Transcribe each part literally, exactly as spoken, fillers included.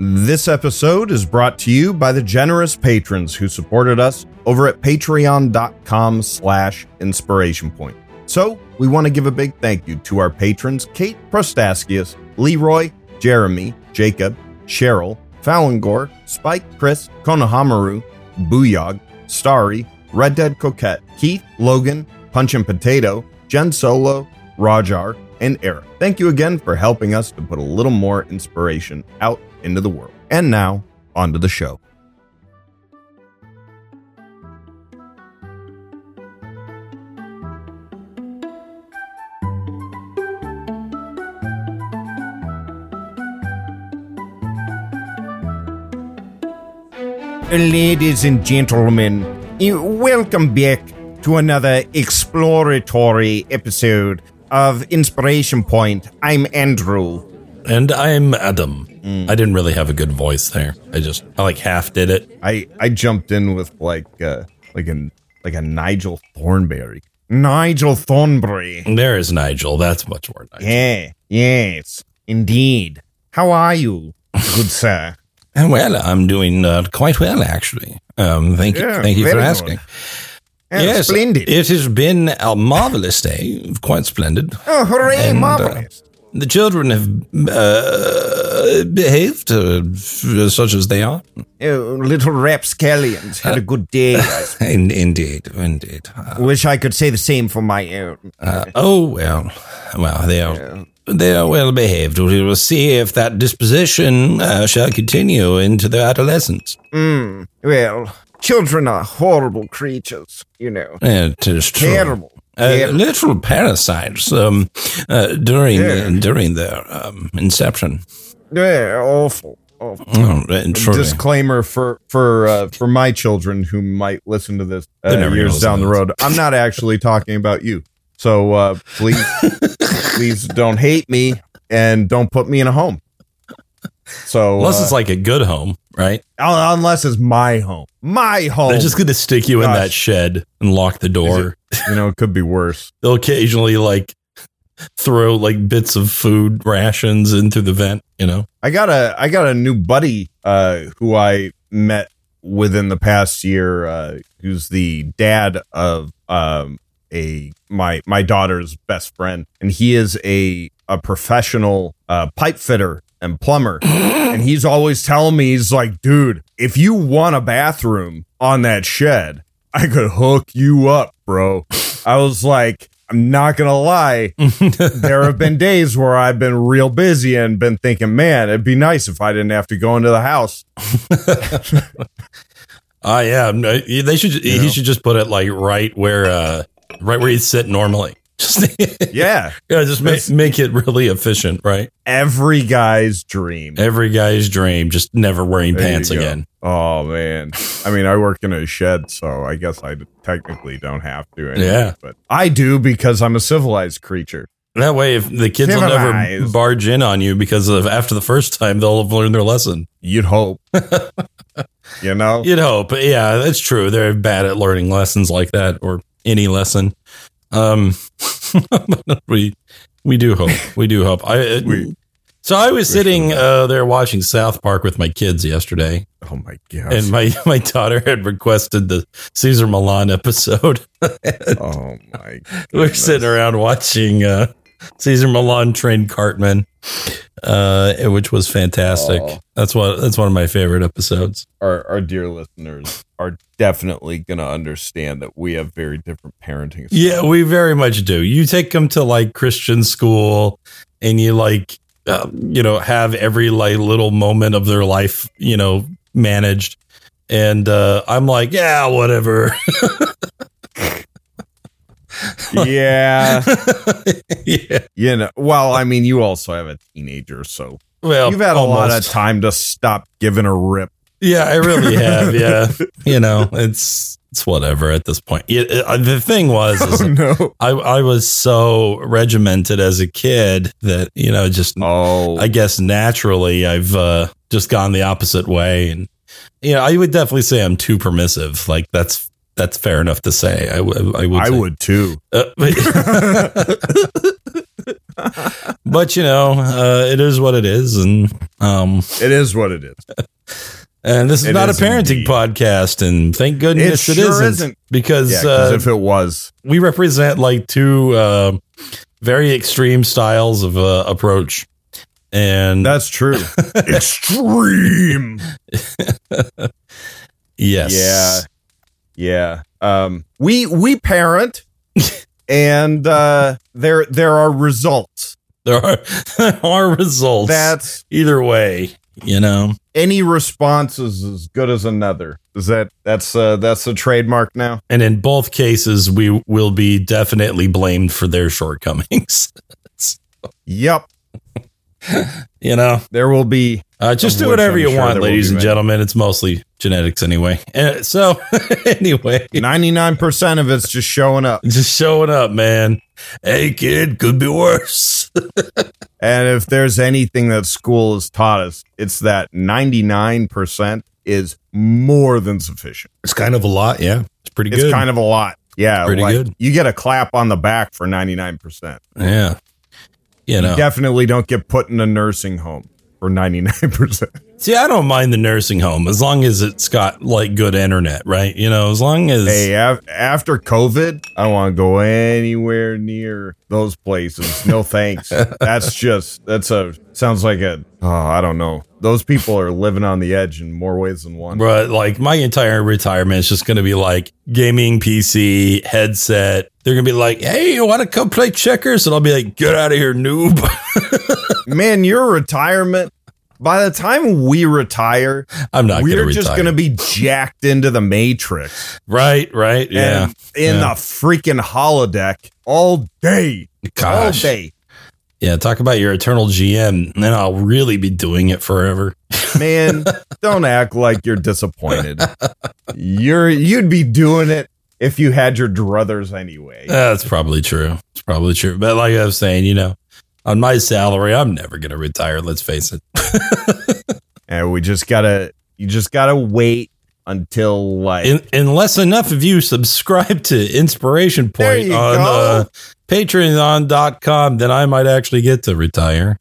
This episode is brought to you by the generous patrons who supported us over at patreon.com slash inspiration point. So we want to give a big thank you to our patrons, Kate Prostaskius, Leroy, Jeremy, Jacob, Cheryl, Falangor, Spike, Chris, Konohamaru, Booyog, Starry, Red Dead Coquette, Keith, Logan, Punch and Potato, Jen Solo, Rajar, and Eric. Thank you again for helping us to put a little more inspiration out into the world. And now, on to the show. Ladies and gentlemen, welcome back to another exploratory episode of Inspiration Point. I'm Andrew. And I'm Adam. Mm. I didn't really have a good voice there. I just, I like half did it. I, I jumped in with like, uh, like an, like a Nigel Thornberry. Nigel Thornberry. There is Nigel. That's much more Nigel. Yeah. Yes. Indeed. How are you, good sir? Well, I'm doing uh, quite well, actually. Um, thank yeah, you. Thank you for asking. Good. And yes, splendid. It has been a marvelous day. Quite splendid. Oh, hooray, and, marvelous. Uh, The children have uh, behaved uh, such as they are. Oh, little rapscallions had uh, a good day. I in, indeed, indeed. Uh, Wish I could say the same for my own. Uh, oh, well, well, they are uh, they are well behaved. We will see if that disposition uh, shall continue into their adolescence. Mm, well, children are horrible creatures, you know. It is true. Terrible. Uh, yeah. Literal parasites um, uh, during yeah. the, during their um, inception. Yeah, awful. awful. Oh, disclaimer for for uh, for my children who might listen to this uh, years down the road. I'm not actually talking about you, so uh, please, please don't hate me and don't put me in a home. So unless uh, it's like a good home, right? Unless it's my home, my home. They're just going to stick you Gosh. in that shed and lock the door. It, you know, it could be worse. They'll occasionally like throw like bits of food rations into the vent. You know, I got a I got a new buddy uh, who I met within the past year, uh, who's the dad of um, a my my daughter's best friend, and he is a a professional uh, pipe fitter and plumber. And he's always telling me, he's like, dude, if you want a bathroom on that shed, I could hook you up, bro. I was like, I'm not going to lie. There have been days where I've been real busy and been thinking, man, it'd be nice if I didn't have to go into the house. Ah, uh, yeah. No, they should, you he know? should just put it like right where, uh, right where you sit normally. Just yeah. yeah, just make, make it really efficient, right? Every guy's dream. Every guy's dream, just never wearing there pants again. Oh, man. I mean, I work in a shed, so I guess I technically don't have to anyway, yeah. But I do because I'm a civilized creature. That way, if the kids civilized. will never barge in on you because of after the first time, they'll have learned their lesson. You'd hope. You know? You'd hope. Yeah, that's true. They're bad at learning lessons like that or any lesson. Um, we, we do hope, we do hope. I, uh, we, so I was sitting, uh, there watching South Park with my kids yesterday. Oh my God. And my, my daughter had requested the Cesar Millan episode. Oh my God. We're sitting around watching, uh, Cesar Millan trained Cartman, uh, which was fantastic. Oh. That's what, that's one of my favorite episodes. Our, our dear listeners are definitely going to understand that we have very different parenting styles. Yeah, we very much do. You take them to like Christian school and you like, uh, you know, have every like little moment of their life, you know, managed. And, uh, I'm like, yeah, whatever. Yeah. Yeah. You know, well, I mean, you also have a teenager, so well, you've had almost. a lot of time to stop giving a rip. Yeah, I really have. Yeah. You know, it's it's whatever at this point. It, it, the thing was, is oh, no. I, I was so regimented as a kid that, you know, just oh. I guess naturally I've uh, just gone the opposite way. And, you know, I would definitely say I'm too permissive. Like, that's that's fair enough to say. I, w- I would. I say. would, too. Uh, but But, you know, uh, it is what it is. And um, it is what it is. And this is it not is a parenting indeed. podcast, and thank goodness it, sure it isn't, isn't. Because yeah, uh, if it was, we represent like two uh, very extreme styles of uh, approach. And that's true. Extreme. Yes. Yeah. Yeah. Um, we we parent, and uh, there there are results. There are there are results. That's either way. You know, any response is as good as another. Is that that's uh, that's a trademark now? And in both cases, we will be definitely blamed for their shortcomings. So. Yep. You know, there will be uh, just do whatever you sure want, ladies and gentlemen. It's mostly genetics anyway. Uh, so anyway, ninety-nine percent of it's just showing up, just showing up, man. Hey, kid, could be worse. And if there's anything that school has taught us, it's that ninety-nine percent is more than sufficient. It's kind of a lot. Yeah, it's pretty good. It's kind of a lot. Yeah. Pretty like, good. You get a clap on the back for ninety-nine percent. Yeah. You know. You definitely don't get put in a nursing home for ninety-nine percent. See, I don't mind the nursing home as long as it's got like good internet, right? You know, as long as hey, af- after COVID, I don't want to go anywhere near those places. No thanks. That's just that's a sounds like a oh, I don't know. Those people are living on the edge in more ways than one. But like my entire retirement is just going to be like gaming P C, headset. They're going to be like, hey, you want to come play checkers? And I'll be like, get out of here, noob. Man, your retirement. By the time we retire, I'm not we're gonna just going to be jacked into the Matrix. Right, right. Yeah. And in yeah. the freaking holodeck all day. Gosh. All day. Yeah, talk about your eternal G M, and then I'll really be doing it forever. Man, don't act like you're disappointed. You're you'd be doing it if you had your druthers anyway. Uh, that's probably true. It's probably true. But like I was saying, you know, on my salary, I'm never gonna retire. Let's face it. And we just gotta you just gotta wait until like In, unless enough of you subscribe to Inspiration Point on uh, Patreon dot com, then I might actually get to retire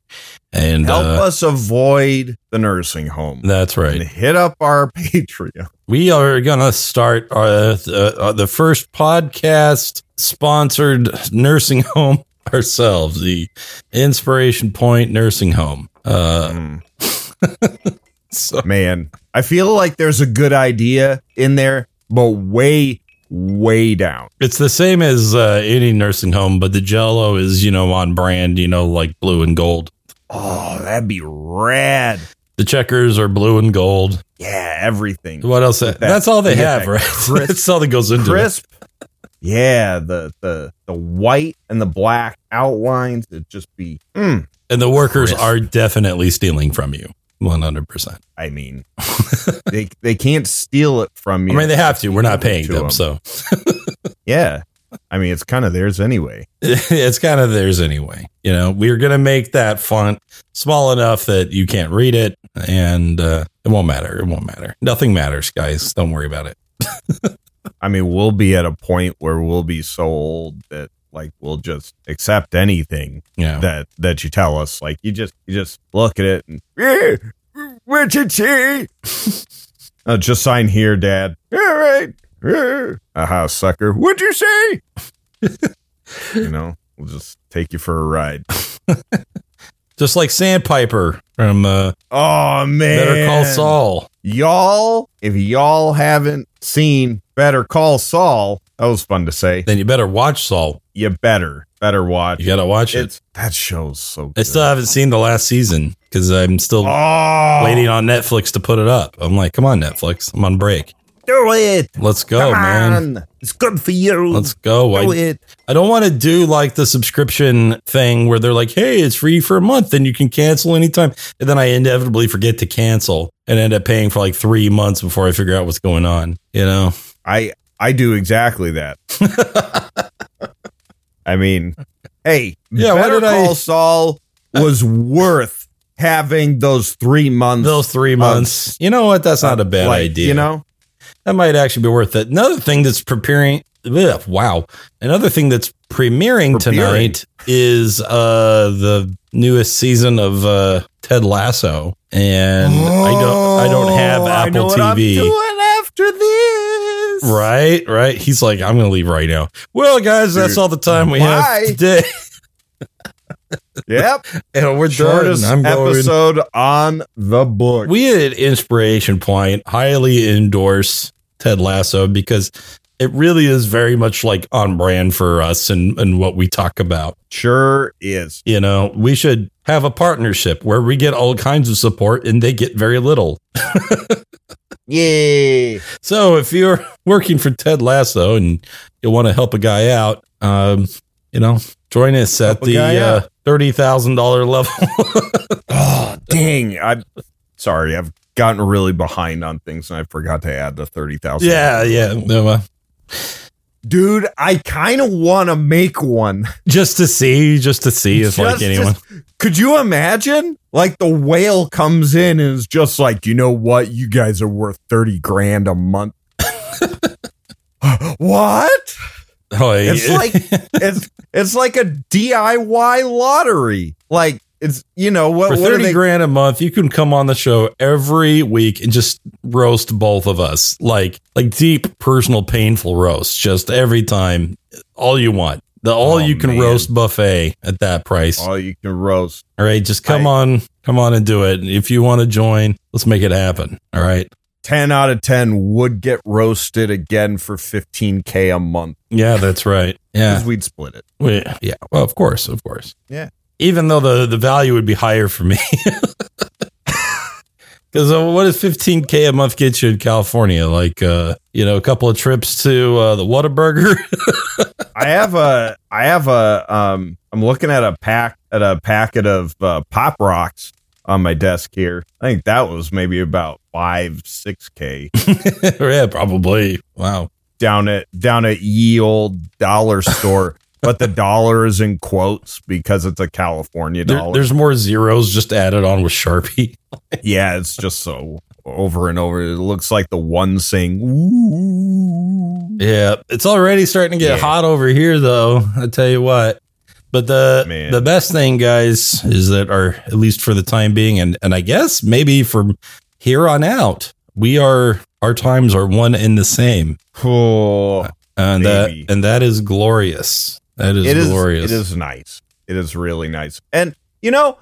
and help uh, us avoid the nursing home. That's right. And hit up our Patreon. We are gonna start our, uh, the first podcast sponsored nursing home ourselves, the Inspiration Point nursing home. Uh, mm. So. Man, I feel like there's a good idea in there, but way, way down. It's the same as uh, any nursing home, but the Jell-O is, you know, on brand, you know, like blue and gold. Oh, that'd be rad. The checkers are blue and gold. Yeah, everything. What else? That, that's all they have, that right? Crisp, that's all that goes into crisp. It. Yeah, the, the the white and the black outlines, it'd just be... Mm, and the workers crisp. Are definitely stealing from you, one hundred percent. I mean, they they can't steal it from you. I mean, they have to. We're not paying them, them, so... Yeah. I mean, it's kind of theirs anyway. It's kind of theirs anyway. You know, we're going to make that font small enough that you can't read it, and uh, it won't matter. It won't matter. Nothing matters, guys. Don't worry about it. I mean, we'll be at a point where we'll be so old that like we'll just accept anything yeah. that that you tell us. Like you just you just look at it and eh, what you say? Oh, just sign here, Dad. All right, eh. Aha, sucker. What'd you say? You know, we'll just take you for a ride, just like Sandpiper from uh, oh man, Better Call Saul. Y'all, if y'all haven't seen Better Call Saul, that was fun to say, then you better watch Saul. You better, better watch. You gotta watch it. It's, that show's so good. I still haven't seen the last season because I'm still oh. waiting on Netflix to put it up. I'm like, come on, Netflix. I'm on break. Do it. Let's go, come man. On. It's good for you. Let's go. Do I, it. I don't want to do like the subscription thing where they're like, hey, it's free for a month and you can cancel anytime. And then I inevitably forget to cancel and end up paying for like three months before I figure out what's going on. You know, I I do exactly that. I mean, hey, yeah, Better Call I, Saul was worth having those three months. Those three months. Of, you know what? That's not a bad like, idea. You know. That might actually be worth it. Another thing that's preparing ugh, wow. Another thing that's premiering, premiering. tonight is uh, the newest season of uh, Ted Lasso. And oh, I don't I don't have Apple I know what T V. I'm doing after this. Right, right. He's like, I'm going to leave right now. Well, guys, dude, that's all the time we why? have today. Yep. And we're shortest done. I'm episode going. on the book. We at Inspiration Point highly endorse Ted Lasso because it really is very much like on brand for us and, and what we talk about. Sure is. You know, we should have a partnership where we get all kinds of support and they get very little. Yay. So if you're working for Ted Lasso and you want to help a guy out, um, you know, join us at the uh, thirty thousand dollars level. Oh, dang. I'm sorry. I've gotten really behind on things and I forgot to add the thirty thousand dollars. Yeah, yeah. No, uh, dude, I kind of want to make one. Just to see, just to see if just, like anyone. Just, could you imagine? Like the whale comes in and is just like, you know what? You guys are worth thirty grand a month. What? Oh, yeah. It's like it's it's like a D I Y lottery. Like it's you know what for what thirty they- grand a month, you can come on the show every week and just roast both of us, like like deep, personal, painful roast. Just every time, all you want, the all oh, you can man. roast buffet at that price. All you can roast. All right, just come I- on, come on and do it. If you want to join, let's make it happen. All right. ten out of ten would get roasted again for fifteen K a month. Yeah, that's right. Yeah. Because we'd split it. We, yeah. Well, of course. Of course. Yeah. Even though the, the value would be higher for me. Because uh, what does fifteen K a month get you in California? Like, uh, you know, a couple of trips to uh, the Whataburger. I have a, I have a, um, I'm looking at a pack, at a packet of uh, Pop Rocks on my desk here. I think that was maybe about five, six K. Yeah, probably. Wow. Down at down at ye old dollar store. But the dollar is in quotes because it's a California dollar. There, there's more zeros just added on with Sharpie. Yeah, it's just so over and over. It looks like the one saying, ooh. Yeah. It's already starting to get yeah. hot over here though. I tell you what. But the Man. the best thing, guys, is that our, at least for the time being, and, and I guess maybe from here on out, we are, our times are one and the same. Oh, and maybe. that and that is glorious. That is, it is glorious. It is nice. It is really nice. And, you know,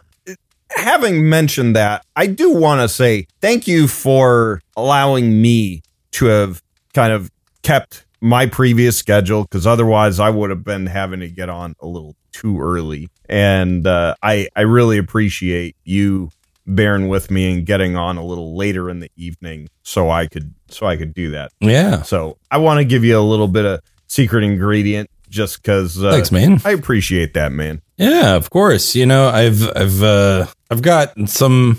having mentioned that, I do want to say thank you for allowing me to have kind of kept my previous schedule, because otherwise I would have been having to get on a little too early. And uh, I, I really appreciate you bearing with me and getting on a little later in the evening so I could so I could do that. Yeah. So I want to give you a little bit of secret ingredient just because. Uh, Thanks, man. I appreciate that, man. Yeah, of course. You know, I've I've uh, I've got some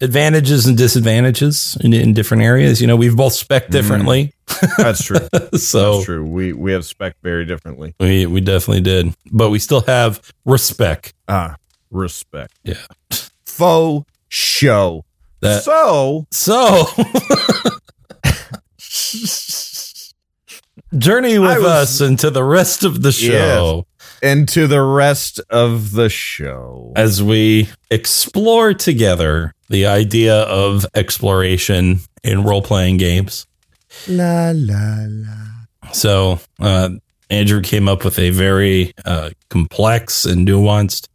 advantages and disadvantages in, in different areas. You know, we've both spec'd differently. Mm. That's true. So that's true. We we have spec'd very differently. We we definitely did, but we still have respect. Ah, respect. Yeah. Faux show. That, so so. Journey with was, us into the rest of the show. Yes, into the rest of the show. As we explore together the idea of exploration in role-playing games. La, la, la. So, uh, Andrew came up with a very uh, complex and nuanced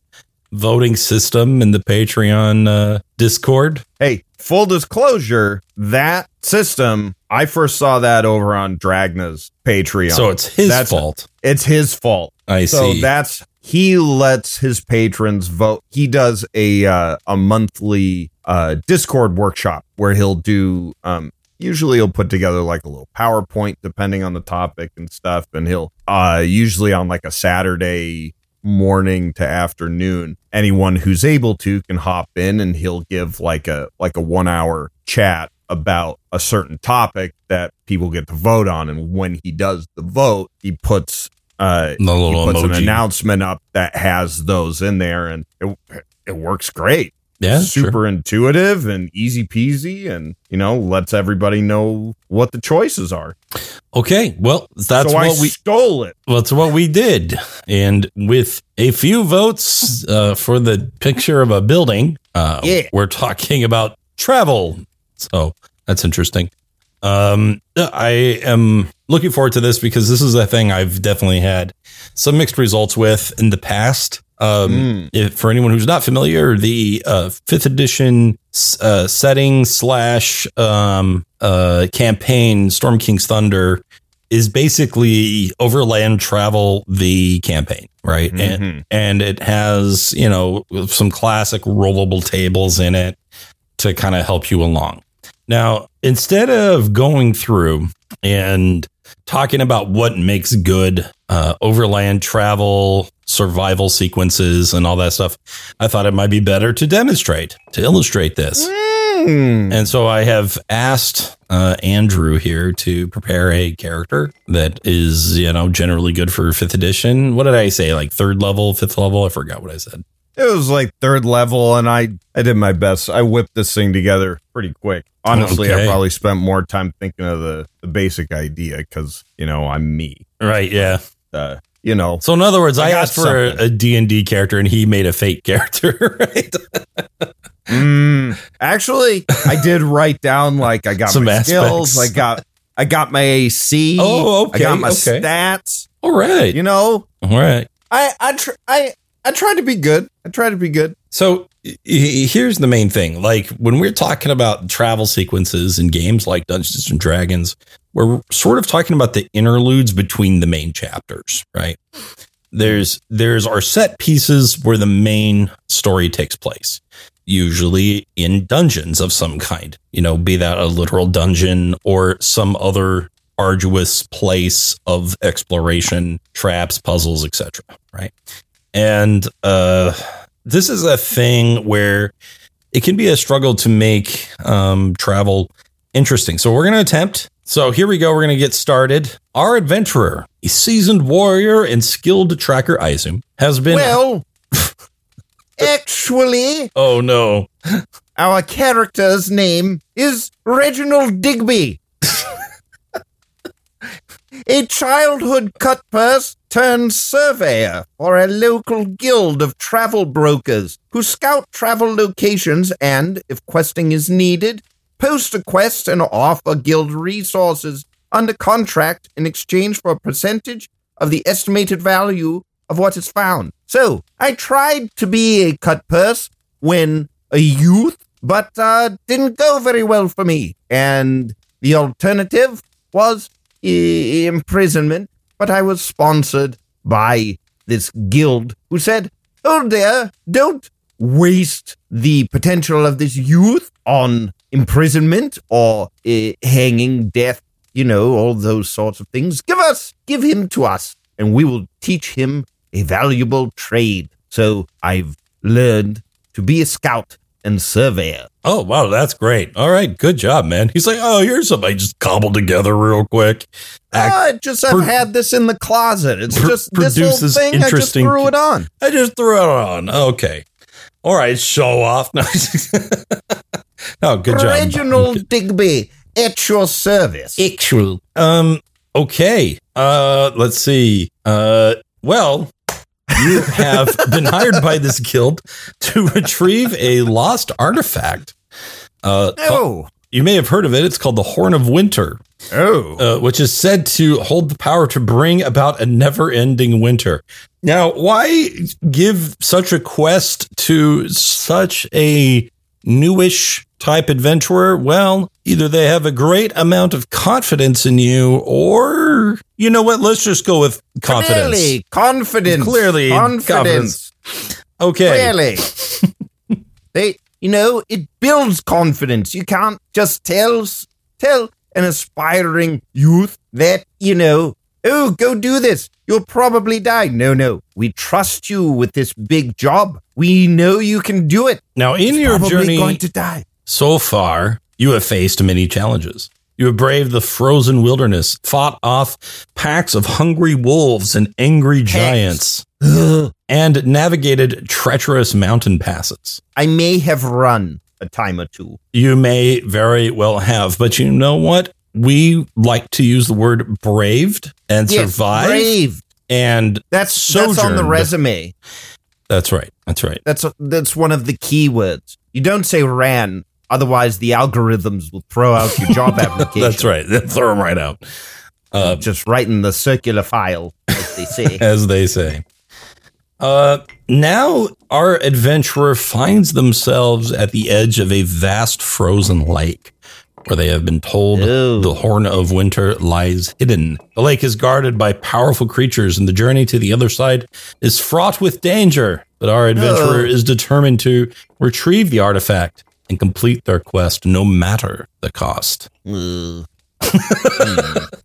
voting system in the Patreon uh, Discord. Hey, full disclosure, that system, I first saw that over on Dragna's Patreon. So it's his that's, fault. It's his fault. I so see. So that's, he lets his patrons vote. He does a uh, a monthly uh, Discord workshop where he'll do, um, usually he'll put together like a little PowerPoint depending on the topic and stuff. And he'll uh, usually on like a Saturday morning to afternoon, anyone who's able to can hop in and he'll give like a like a one hour chat about a certain topic that people get to vote on. And when he does the vote, he puts uh he puts an announcement up that has those in there, and it it works great. yeah, super sure. intuitive and easy peasy, and, you know, lets everybody know what the choices are. Okay, well, that's so what I we stole it. Well, that's what we did. And with a few votes uh, for the picture of a building, uh, yeah. we're talking about travel. So that's interesting. Um, I am looking forward to this because this is a thing I've definitely had some mixed results with in the past. Um, mm. if, for anyone who's not familiar, the uh, fifth edition uh, setting slash um, uh, campaign Storm King's Thunder is basically overland travel the campaign, right? Mm-hmm. And, and it has, you know, some classic rollable tables in it to kind of help you along. Now, instead of going through and talking about what makes good uh, overland travel, survival sequences, and all that stuff, I thought it might be better to demonstrate, to illustrate this. Mm. And so I have asked uh, Andrew here to prepare a character that is, you know, generally good for fifth edition. What did I say? Like third level, fifth level? I forgot what I said. It was like third level, and I, I did my best. I whipped this thing together pretty quick. Honestly, okay. I probably spent more time thinking of the, the basic idea because, you know, I'm me. Right, yeah. Uh, you know. So in other words, I, I asked for a, a D and D character, and he made a fake character, right? mm, actually, I did write down, like, I got Some my aspects. skills, I got I got my A C, oh, okay, I got my okay. stats. All right. You know? All right. I, I, tr- I, I tried to be good. I tried to be good. So here's the main thing. Like when we're talking about travel sequences in games like Dungeons and Dragons, we're sort of talking about the interludes between the main chapters, right? There's there's our set pieces where the main story takes place, usually in dungeons of some kind, you know, be that a literal dungeon or some other arduous place of exploration, traps, puzzles, et cetera, right? And uh, this is a thing where it can be a struggle to make um, travel interesting. So we're going to attempt. So here we go. We're going to get started. Our adventurer, a seasoned warrior and skilled tracker, I assume, has been. Well, actually. Oh, no. Our character's name is Reginald Digby. A childhood cutpurse turned surveyor for a local guild of travel brokers who scout travel locations and, if questing is needed, post a quest and offer guild resources under contract in exchange for a percentage of the estimated value of what is found. So, I tried to be a cutpurse when a youth, but uh, didn't go very well for me. And the alternative was I- imprisonment, but I was sponsored by this guild who said, oh dear, don't waste the potential of this youth on imprisonment or uh, hanging, death, you know, all those sorts of things. Give us, give him to us, and we will teach him a valuable trade. So I've learned to be a scout and surveyor. Oh, wow, that's great. All right, good job, man. He's like, oh, here's something I just cobbled together real quick. I oh, just, I've pro- had this in the closet. It's pr- just this whole thing, I just threw it on. I just threw it on. Okay. All right, show off. Oh, good job. Reginald Digby, at your service. Actual. Um, okay. Uh, let's see. Uh, well... You have been hired by this guild to retrieve a lost artifact. Uh, oh, you may have heard of it. It's called the Horn of Winter. Oh, uh, which is said to hold the power to bring about a never-ending winter. Now, why give such a quest to such a newish type adventurer? Well, either they have a great amount of confidence in you, or you know what? Let's just go with confidence. Clearly, confidence. Clearly, confidence. confidence. Okay. Clearly, they. You know, it builds confidence. You can't just tell tell an aspiring youth that, you know, oh, go do this. You'll probably die. No, no. We trust you with this big job. We know you can do it. Now, in your journey, going to die. So far, you have faced many challenges. You have braved the frozen wilderness, fought off packs of hungry wolves and angry giants. and navigated treacherous mountain passes. I may have run a time or two. You may very well have, but you know what? We like to use the word braved and yes, survived. Braved. And that's sojourned. That's on the resume. That's right. That's right. That's a, that's one of the key words. You don't say ran, otherwise the algorithms will throw out your job application. That's right. They'll throw them right out. Uh, Just right in the circular file, as they say. As they say. Uh, now our adventurer finds themselves at the edge of a vast frozen lake, where they have been told Ew. the Horn of Winter lies hidden. The lake is guarded by powerful creatures, and the journey to the other side is fraught with danger. But our adventurer Ew. is determined to retrieve the artifact and complete their quest, no matter the cost. Mm. mm.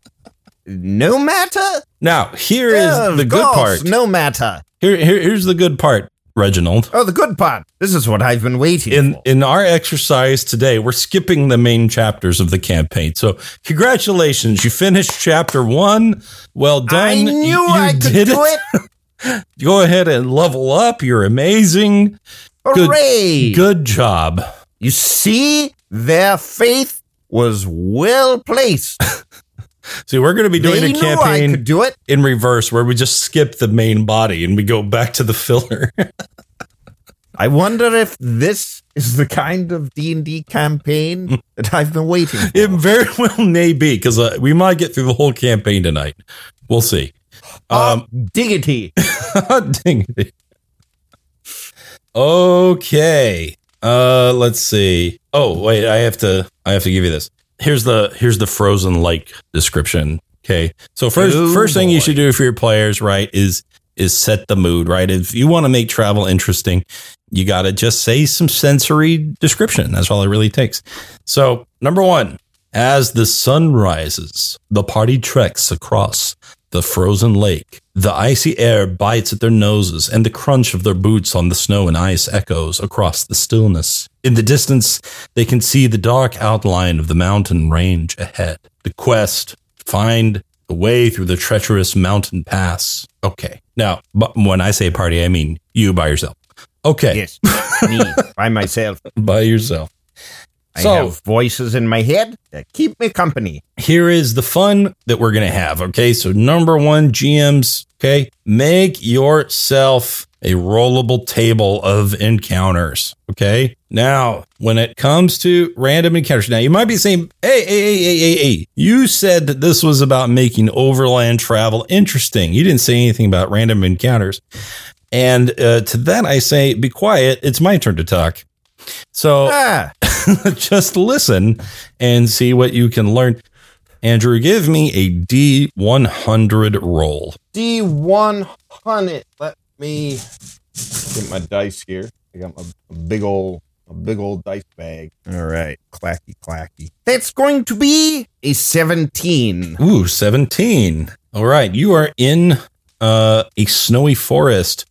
No matter? Now, here yeah, is the good course, part. No matter. Here, here, here's the good part, Reginald. Oh, the good part. This is what I've been waiting in, for. In our exercise today, we're skipping the main chapters of the campaign. So congratulations. You finished chapter one. Well done. I knew you, you I could did do it. it. Go ahead and level up. You're amazing. Hooray. Good, good job. You see, their faith was well placed. See, we're going to be doing they a campaign do it. in reverse where we just skip the main body and we go back to the filler. I wonder if this is the kind of D and D campaign that I've been waiting for. It very well may be, because uh, we might get through the whole campaign tonight. We'll see. Um, uh, diggity. diggity. Okay. Uh, let's see. Oh, wait, I have to. I have to give you this. Here's the here's the frozen lake description. Okay, so first Ooh, first thing boy. you should do for your players, right, is is set the mood, right? If you want to make travel interesting, you got to just say some sensory description. That's all it really takes. So number one, as the sun rises, the party treks across the frozen lake. The icy air bites at their noses, and the crunch of their boots on the snow and ice echoes across the stillness. In the distance, they can see the dark outline of the mountain range ahead. The quest, find the way through the treacherous mountain pass. Okay. Now, but when I say party, I mean you by yourself. Okay. Yes, me, by myself. By yourself. I so, have voices in my head that keep me company. Here is the fun that we're going to have, okay? So number one, G Ms, okay? Make yourself a rollable table of encounters, okay? Now, when it comes to random encounters, now you might be saying, hey, hey, hey, hey, hey, hey, you said that this was about making overland travel interesting. You didn't say anything about random encounters. And uh, to that I say, be quiet. It's my turn to talk. So ah. just listen and see what you can learn. Andrew, give me a D one hundred roll. D one hundred. Let me get my dice here. I got my big old, a big old dice bag. All right. Clacky, clacky. That's going to be a seventeen. Ooh, seventeen. All right. You are in uh, a snowy forest.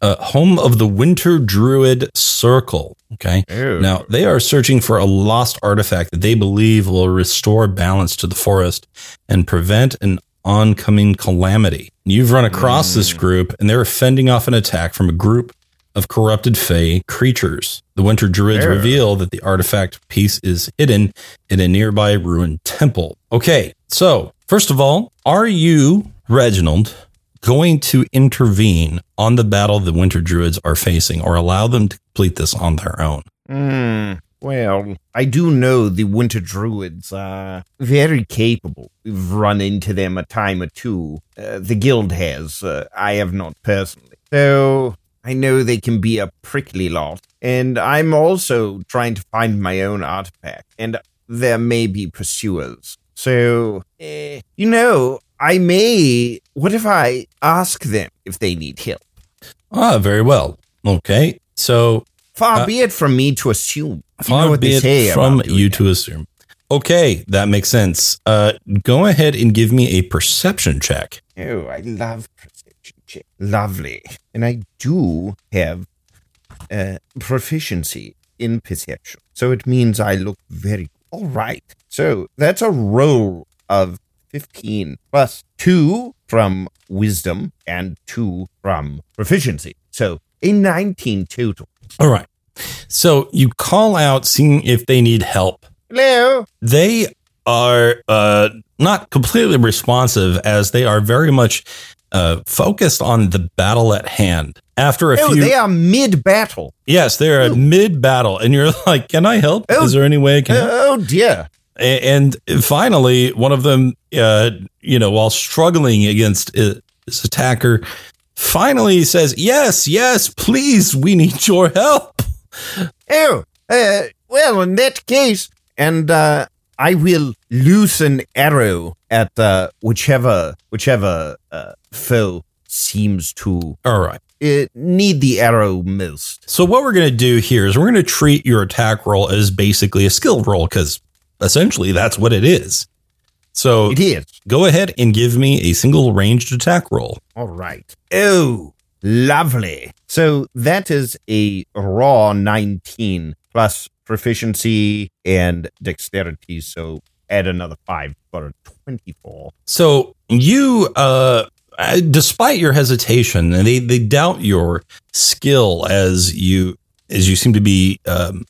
Uh, home of the Winter Druid Circle. Okay. Ew. Now, they are searching for a lost artifact that they believe will restore balance to the forest and prevent an oncoming calamity. You've run across mm. this group, and they're fending off an attack from a group of corrupted fae creatures. The Winter Druids Ew. reveal that the artifact piece is hidden in a nearby ruined temple. Okay. So, first of all, are you, Reginald, going to intervene on the battle the Winter Druids are facing, or allow them to complete this on their own? Mm, well, I do know the Winter Druids are very capable. We've run into them a time or two. Uh, the guild has. Uh, I have not personally. So I know they can be a prickly lot. And I'm also trying to find my own artifact. And there may be pursuers. So, eh, you know... I may, what if I ask them if they need help? Ah, very well. Okay, so... Far uh, be it from me to assume. Far be it from you to assume. Okay, that makes sense. Uh, go ahead and give me a perception check. Oh, I love perception check. Lovely. And I do have uh, proficiency in perception. So it means I look very... All right. So that's a roll of fifteen plus two from wisdom and two from proficiency. So a nineteen total. All right. So you call out, seeing if they need help. Hello. They are uh, not completely responsive, as they are very much uh, focused on the battle at hand. After a oh, few, they are mid battle. Yes, they are mid battle, and you're like, "Can I help? Oh, Is there any way I can?" Oh help? Dear. And finally, one of them, uh, you know, while struggling against his attacker, finally says, "Yes, yes, please, we need your help." Oh, uh, well, in that case, and uh, I will loose an arrow at uh, whichever whichever uh, foe seems to. All right. It need the arrow most. So what we're going to do here is we're going to treat your attack roll as basically a skill roll, because essentially that's what it is. So it is. Go ahead and give me a single ranged attack roll. All right. Oh, lovely. So that is a raw nineteen plus proficiency and dexterity. So add another five for a twenty-four. So you... uh. Despite your hesitation, and they, they doubt your skill as you as you seem to be, um,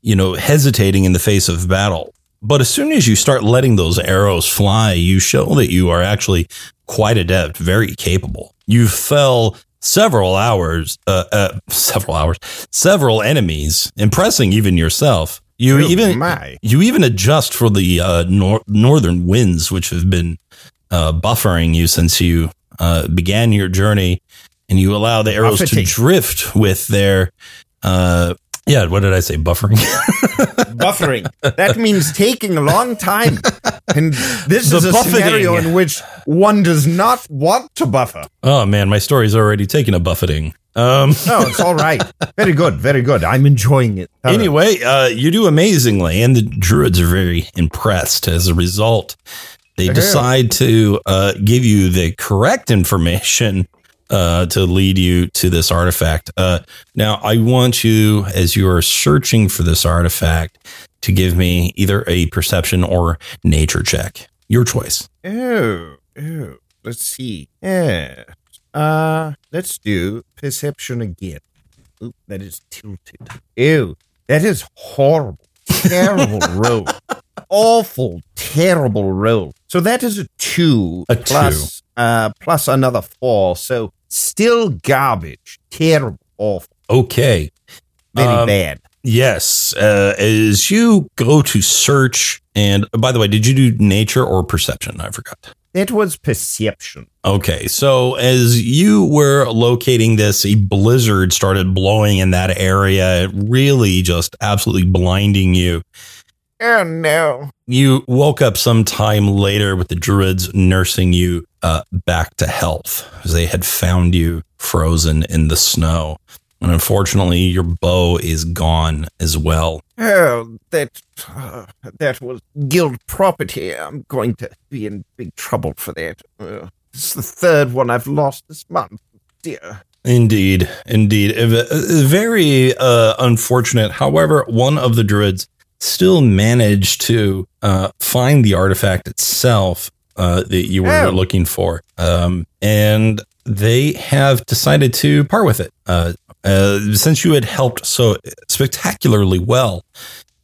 you know, hesitating in the face of battle. But as soon as you start letting those arrows fly, you show that you are actually quite adept, very capable. You fell several hours, uh, uh, several hours, several enemies, impressing even yourself. You oh even my. you even adjust for the uh, nor- northern winds, which have been Uh, buffering you since you uh, began your journey, and you allow the arrows buffeting. to drift with their, uh, yeah, what did I say? Buffering? Buffering. That means taking a long time. And this the is a buffeting. scenario in which one does not want to buffer. Oh, man, my story's already taken a buffeting. Um. No, it's all right. Very good. Very good. I'm enjoying it. All anyway, right. uh, you do amazingly, and the druids are very impressed as a result. They decide to uh, give you the correct information uh, to lead you to this artifact. Uh, now, I want you, as you are searching for this artifact, to give me either a perception or nature check. Your choice. Oh, oh let's see. Yeah. Uh, let's do perception again. Oop, that is tilted. Ew, that is horrible. Terrible roll. Awful, terrible roll. So that is a two, a plus, two. Uh, plus another four. So still garbage. Terrible, awful. Okay. Very um, bad. Yes. Uh, as you go to search, and by the way, did you do nature or perception? I forgot. It was perception. Okay. So as you were locating this, a blizzard started blowing in that area, really just absolutely blinding you. Oh, no. You woke up some time later with the druids nursing you uh, back to health, as they had found you frozen in the snow. And unfortunately, your bow is gone as well. Oh, that uh, that was guild property. I'm going to be in big trouble for that. Uh, it's the third one I've lost this month. Dear. Indeed. Indeed. Very uh, unfortunate. However, one of the druids still managed to uh, find the artifact itself uh, that you were oh. looking for. Um, and they have decided to part with it. Uh, uh, since you had helped so spectacularly well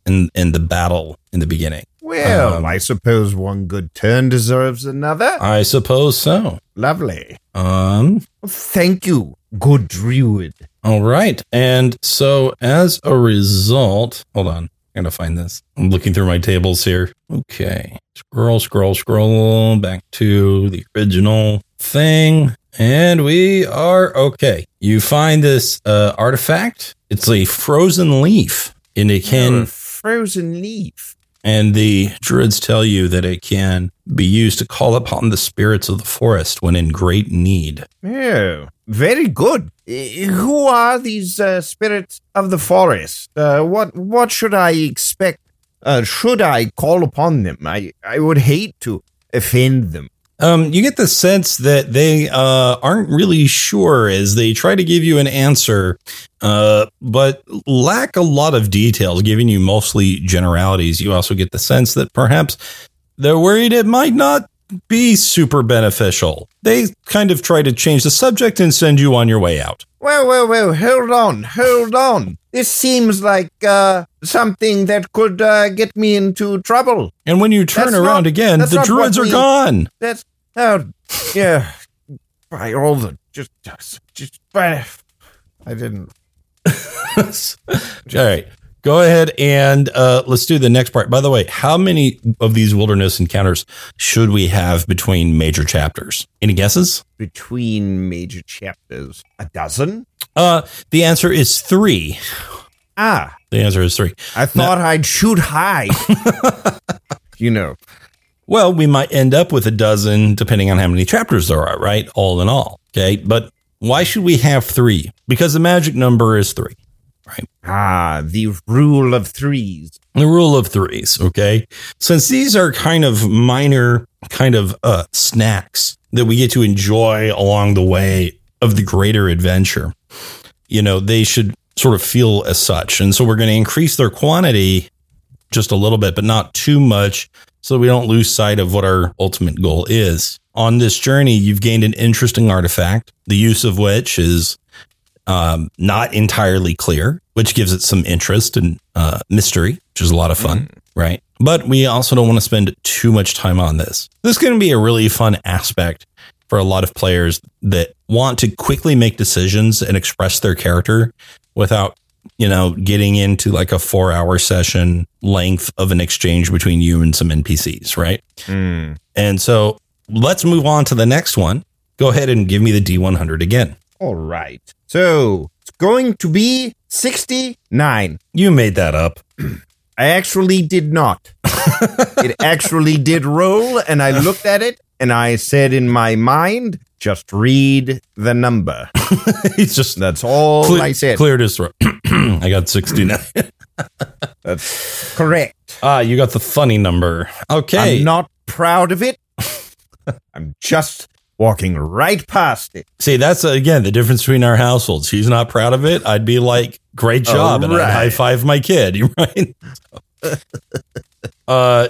in, in the battle in the beginning. Well, um, I suppose one good turn deserves another. I suppose so. Lovely. Um, Thank you, good druid. All right. And so as a result, hold on. Gonna find this. I'm looking through my tables here. Okay. Scroll, scroll, scroll back to the original thing. And we are okay. You find this uh, artifact. It's a frozen leaf. And it can... A frozen leaf. And the druids tell you that it can be used to call upon the spirits of the forest when in great need. Oh, very good. Who are these uh, spirits of the forest? Uh, what what should I expect? Uh, should I call upon them? I, I would hate to offend them. Um, you get the sense that they uh, aren't really sure as they try to give you an answer, uh, but lack a lot of details, giving you mostly generalities. You also get the sense that perhaps they're worried it might not be super beneficial. They kind of try to change the subject and send you on your way out. Well, well, well, hold on, hold on. This seems like uh, something that could uh, get me into trouble. And when you turn that's around not, again, the druids are we, gone. That's, uh, yeah, by all the, just, just, just by, I didn't. All right. Go ahead and uh, let's do the next part. By the way, how many of these wilderness encounters should we have between major chapters? Any guesses? Between major chapters, a dozen? Uh, the answer is three. Ah. The answer is three. I thought now, I'd shoot high. You know. Well, we might end up with a dozen depending on how many chapters there are, right? All in all. Okay. But why should we have three? Because the magic number is three. Right. Ah, the rule of threes. The rule of threes. OK, since these are kind of minor kind of uh, snacks that we get to enjoy along the way of the greater adventure, you know, they should sort of feel as such. And so we're going to increase their quantity just a little bit, but not too much, so we don't lose sight of what our ultimate goal is. On this journey, you've gained an interesting artifact, the use of which is Um, not entirely clear, which gives it some interest and uh, mystery, which is a lot of fun, mm. right? But we also don't want to spend too much time on this. This is going to be a really fun aspect for a lot of players that want to quickly make decisions and express their character without, you know, getting into like a four hour session length of an exchange between you and some N P Cs, right? Mm. And so let's move on to the next one. Go ahead and give me the D one hundred again. All right. So it's going to be sixty-nine. You made that up. I actually did not. It actually did roll, and I looked at it, and I said in my mind, just read the number. It's just that's all clear, I said. Cleared his throat. I got sixty-nine. That's correct. Ah, you got the funny number. Okay. I'm not proud of it. I'm just walking right past it. See, that's, uh, again, the difference between our households. She's not proud of it. I'd be like, great job. All right. And I'd high-five my kid, right? uh,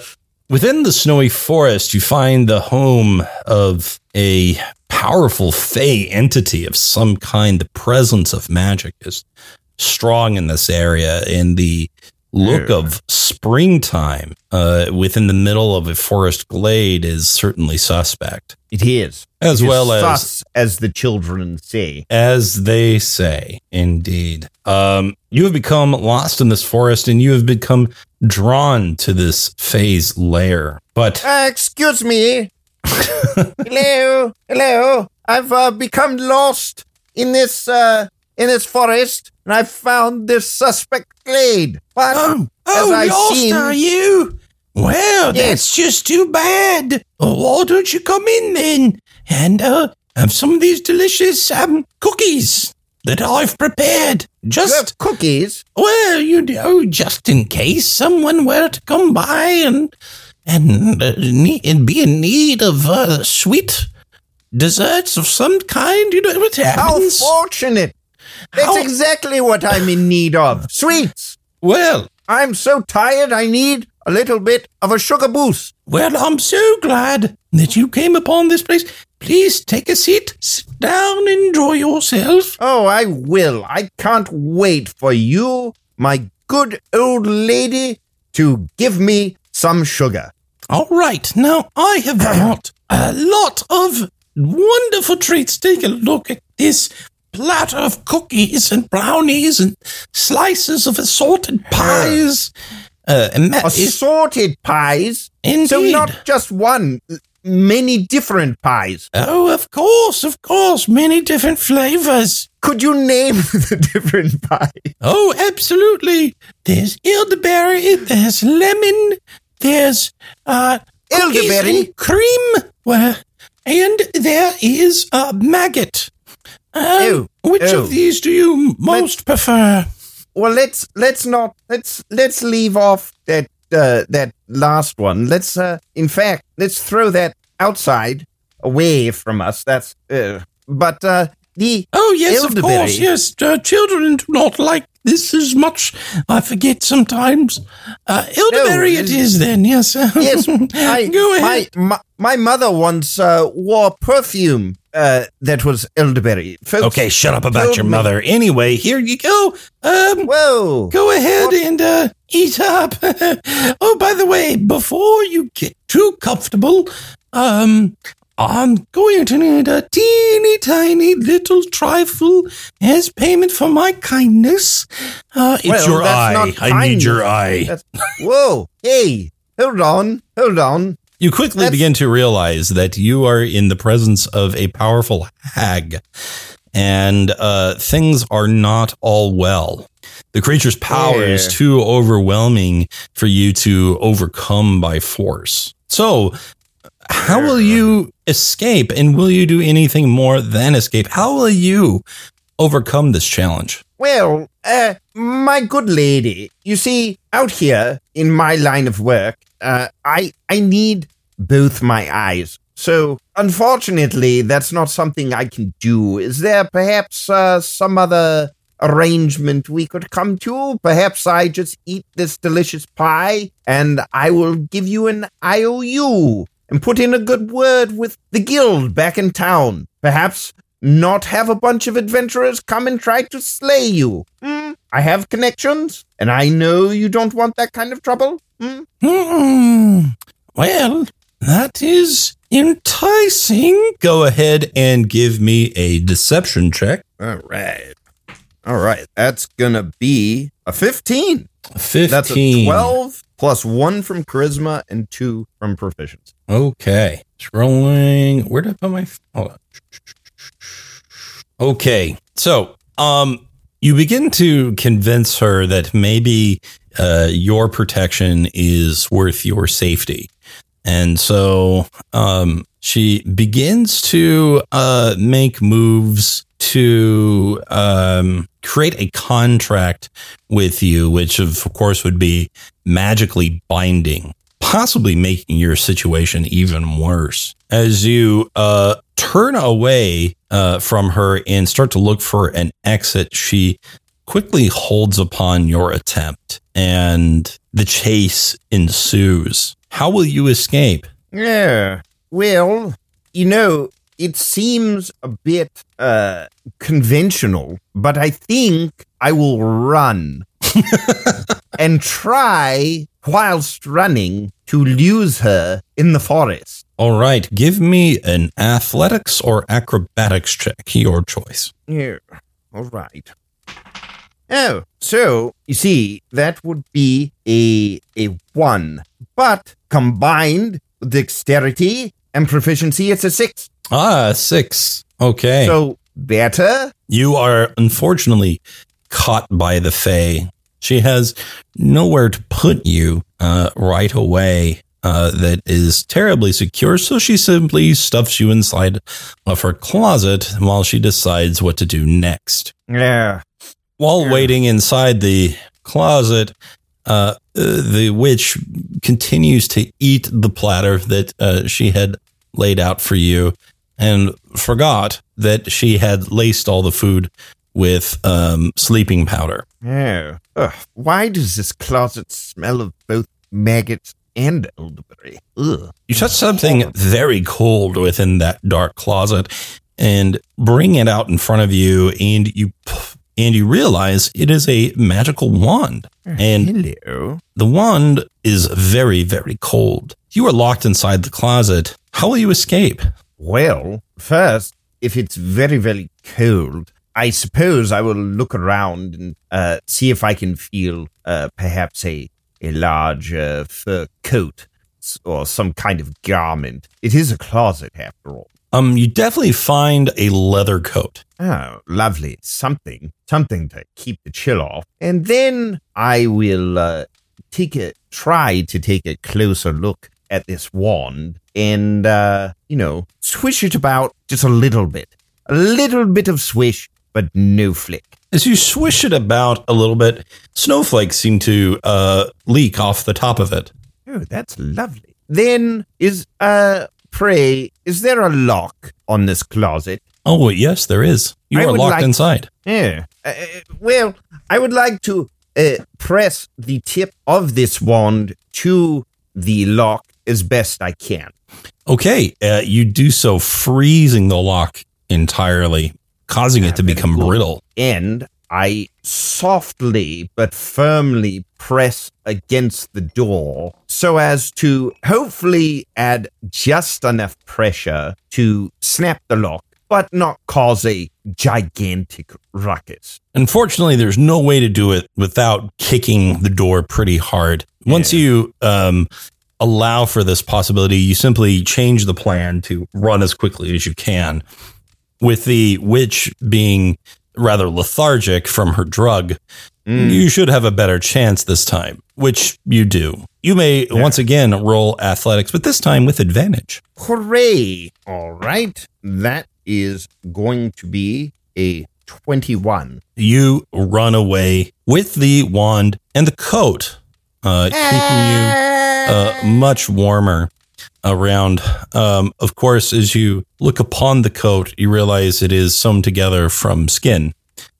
within the snowy forest, you find the home of a powerful fey entity of some kind. The presence of magic is strong in this area, and the look Ew. of springtime uh, within the middle of a forest glade is certainly suspect. It is. As it well is as sus, as the children say. As they say, indeed. Um, you have become lost in this forest, and you have become drawn to this fey's lair. But uh, excuse me. Hello, hello. I've uh, become lost in this uh, in this forest, and I've found this suspect glade. But oh, oh as lost seen, are you? Well, yes. That's just too bad. Why don't you come in then and uh, have some of these delicious um, cookies that I've prepared? Just you have cookies? Well, you know, just in case someone were to come by and and, uh, need, and be in need of uh, sweet desserts of some kind. You know what happens? How fortunate! That's How? exactly what I'm in need of. Sweets. Well, I'm so tired. I need a little bit of a sugar boost. Well, I'm so glad that you came upon this place. Please take a seat, sit down, enjoy yourself. Oh, I will. I can't wait for you, my good old lady, to give me some sugar. All right. Now, I have got a lot of wonderful treats. Take a look at this platter of cookies and brownies and slices of assorted pies. Uh, ma- assorted pies? Indeed. So not just one, many different pies. Oh, of course, of course, many different flavors. Could you name the different pies? Oh, absolutely. There's elderberry, there's lemon, there's uh, elderberry and cream, well, and there is a maggot. Um, ew, which ew. of these do you most let's, prefer? Well, let's let's not let's let's leave off that uh, that last one. Let's, uh, in fact, let's throw that outside, away from us. That's, uh, but uh, the Oh, yes, elderberry. Of course, yes. Uh, children do not like this as much. I forget sometimes. Uh, elderberry no, it is then, yes. Yes. I, Go ahead. My, my, my mother once uh, wore perfume uh, that was elderberry. Folks, okay, shut up about your mother. Me. Anyway, here you go. Um, Whoa. Go ahead what? and uh, eat up. Oh, by the way, before you get too comfortable... Um, I'm going to need a teeny tiny little trifle as payment for my kindness. Uh, it's well, your eye. I need your eye. That's, whoa. Hey, hold on. Hold on. You quickly that's, begin to realize that you are in the presence of a powerful hag, and uh, things are not all well. The creature's power yeah. is too overwhelming for you to overcome by force. So... How will you escape, and will you do anything more than escape? How will you overcome this challenge? Well, uh, my good lady, you see, out here in my line of work, uh, I I need both my eyes. So, unfortunately, that's not something I can do. Is there perhaps uh, some other arrangement we could come to? Perhaps I just eat this delicious pie, and I will give you an I O U. And put in a good word with the guild back in town. Perhaps not have a bunch of adventurers come and try to slay you. Mm? I have connections, and I know you don't want that kind of trouble. Mm? Mm-mm. Well, that is enticing. Go ahead and give me a deception check. All right. All right. That's going to be a fifteen. fifteen. That's a twelve. Plus one from charisma and two from proficiency. Okay. Scrolling. Where did I put my... Hold on. Okay. So, um, you begin to convince her that maybe uh, your protection is worth your safety. And so um, she begins to uh, make moves to um, create a contract with you, which of course would be magically binding, possibly making your situation even worse. As you uh, turn away uh, from her and start to look for an exit, she quickly holds upon your attempt and the chase ensues. How will you escape? Yeah, well, you know... It seems a bit uh, conventional, but I think I will run and try, whilst running, to lose her in the forest. All right. Give me an athletics or acrobatics check, your choice. Yeah. All right. Oh, so, you see, that would be a, a one, but combined with dexterity and proficiency, it's a six. Ah, six. Okay. So, better? You are unfortunately caught by the Fae. She has nowhere to put you uh, right away uh, that is terribly secure, so she simply stuffs you inside of her closet while she decides what to do next. Yeah. While yeah. waiting inside the closet, uh, the witch continues to eat the platter that uh, she had laid out for you, and forgot that she had laced all the food with um, sleeping powder. Oh. Ugh. Why does this closet smell of both maggots and elderberry? Ugh. You touch something very cold within that dark closet and bring it out in front of you, and you and you realize it is a magical wand. And Hello. The wand is very, very cold. You are locked inside the closet. How will you escape? Well, first, if it's very, very cold, I suppose I will look around and uh, see if I can feel uh, perhaps a, a large uh, fur coat or some kind of garment. It is a closet, after all. Um, you definitely find a leather coat. Oh, lovely. Something, something to keep the chill off. And then I will uh, take a, try to take a closer look at this wand and, uh, you know, swish it about just a little bit. A little bit of swish, but no flick. As you swish it about a little bit, snowflakes seem to uh, leak off the top of it. Oh, that's lovely. Then is, uh, pray, is there a lock on this closet? Oh, yes, there is. You I are locked like, inside. Yeah. Uh, well, I would like to uh, press the tip of this wand to the lock as best I can. Okay. Uh, you do so, freezing the lock entirely, causing yeah, it to become cool. brittle. And I softly but firmly press against the door so as to hopefully add just enough pressure to snap the lock, but not cause a gigantic ruckus. Unfortunately, there's no way to do it without kicking the door pretty hard. Yeah. Once you um, allow for this possibility, you simply change the plan to run as quickly as you can. With the witch being rather lethargic from her drug, mm. you should have a better chance this time, which you do. You may yeah. once again roll athletics, but this time with advantage. Hooray! All right. That is going to be a twenty-one. You run away with the wand and the coat, uh, ah! keeping you uh, much warmer around. Um, of course, as you look upon the coat, you realize it is sewn together from skin,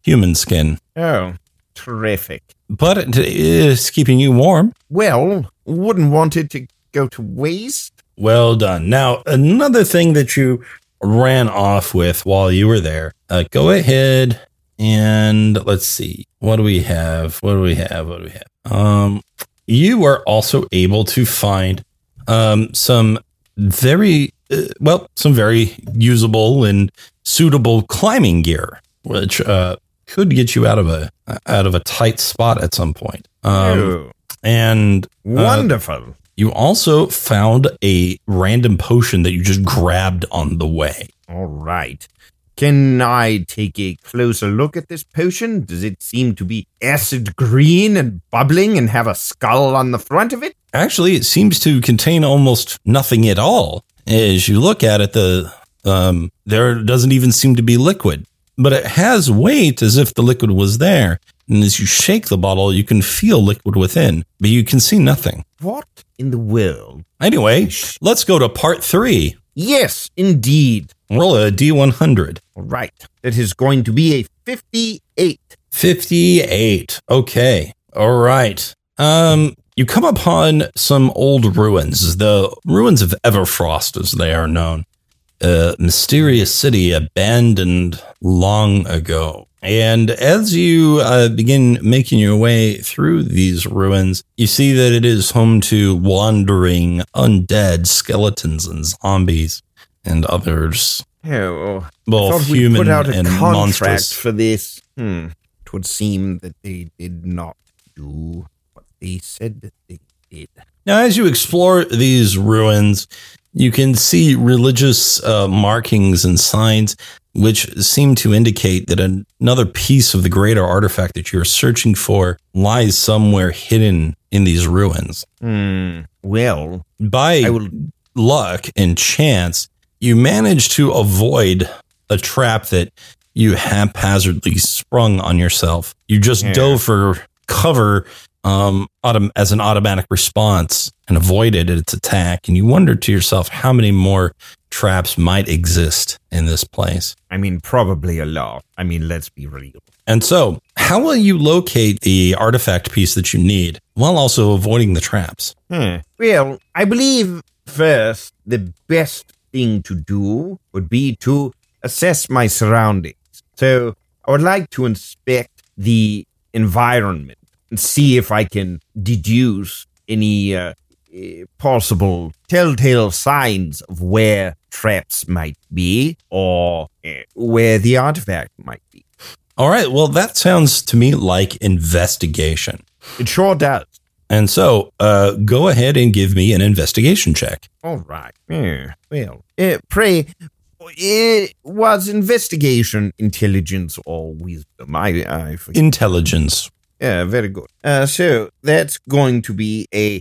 human skin. Oh, terrific. But it is keeping you warm. Well, wouldn't want it to go to waste. Well done. Now, another thing that you ran off with while you were there. Uh, go ahead and let's see. What do we have? What do we have? What do we have? Um, you are also able to find um, some very, uh, well, some very usable and suitable climbing gear, which uh, could get you out of a out of a tight spot at some point. Um, Ew. And uh, wonderful. You also found a random potion that you just grabbed on the way. All right. Can I take a closer look at this potion? Does it seem to be acid green and bubbling and have a skull on the front of it? Actually, it seems to contain almost nothing at all. As you look at it, the um, there doesn't even seem to be liquid. But it has weight as if the liquid was there. And as you shake the bottle, you can feel liquid within, but you can see nothing. What in the world? Anyway, let's go to part three. Yes, indeed. Roll a D one hundred. All right. It is going to be a fifty-eight. fifty-eight. Okay. All right. Um, you come upon some old ruins. The ruins of Everfrost, as they are known. A mysterious city abandoned long ago. And as you uh, begin making your way through these ruins, you see that it is home to wandering undead skeletons and zombies and others. Oh, both human put out a and monstrous. For this, hmm. it would seem that they did not do what they said that they did. Now, as you explore these ruins, you can see religious uh, markings and signs, which seem to indicate that another piece of the greater artifact that you're searching for lies somewhere hidden in these ruins. Mm, well, by will- luck and chance, you manage to avoid a trap that you haphazardly sprung on yourself. You just yeah. dove for cover um, autom- as an automatic response and avoided its attack. And you wonder to yourself how many more traps might exist in this place. I mean, probably a lot. I mean, let's be real. And so, how will you locate the artifact piece that you need while also avoiding the traps? Hmm. Well, I believe first the best thing to do would be to assess my surroundings. So, I would like to inspect the environment and see if I can deduce any uh, possible telltale signs of where traps might be or where the artifact might be. All right. Well, that sounds to me like investigation. It sure does. And so uh, go ahead and give me an investigation check. All right. Yeah. Well, uh, pray, it was investigation, intelligence, or wisdom. I, I forget. Intelligence. Yeah, very good. Uh, so that's going to be a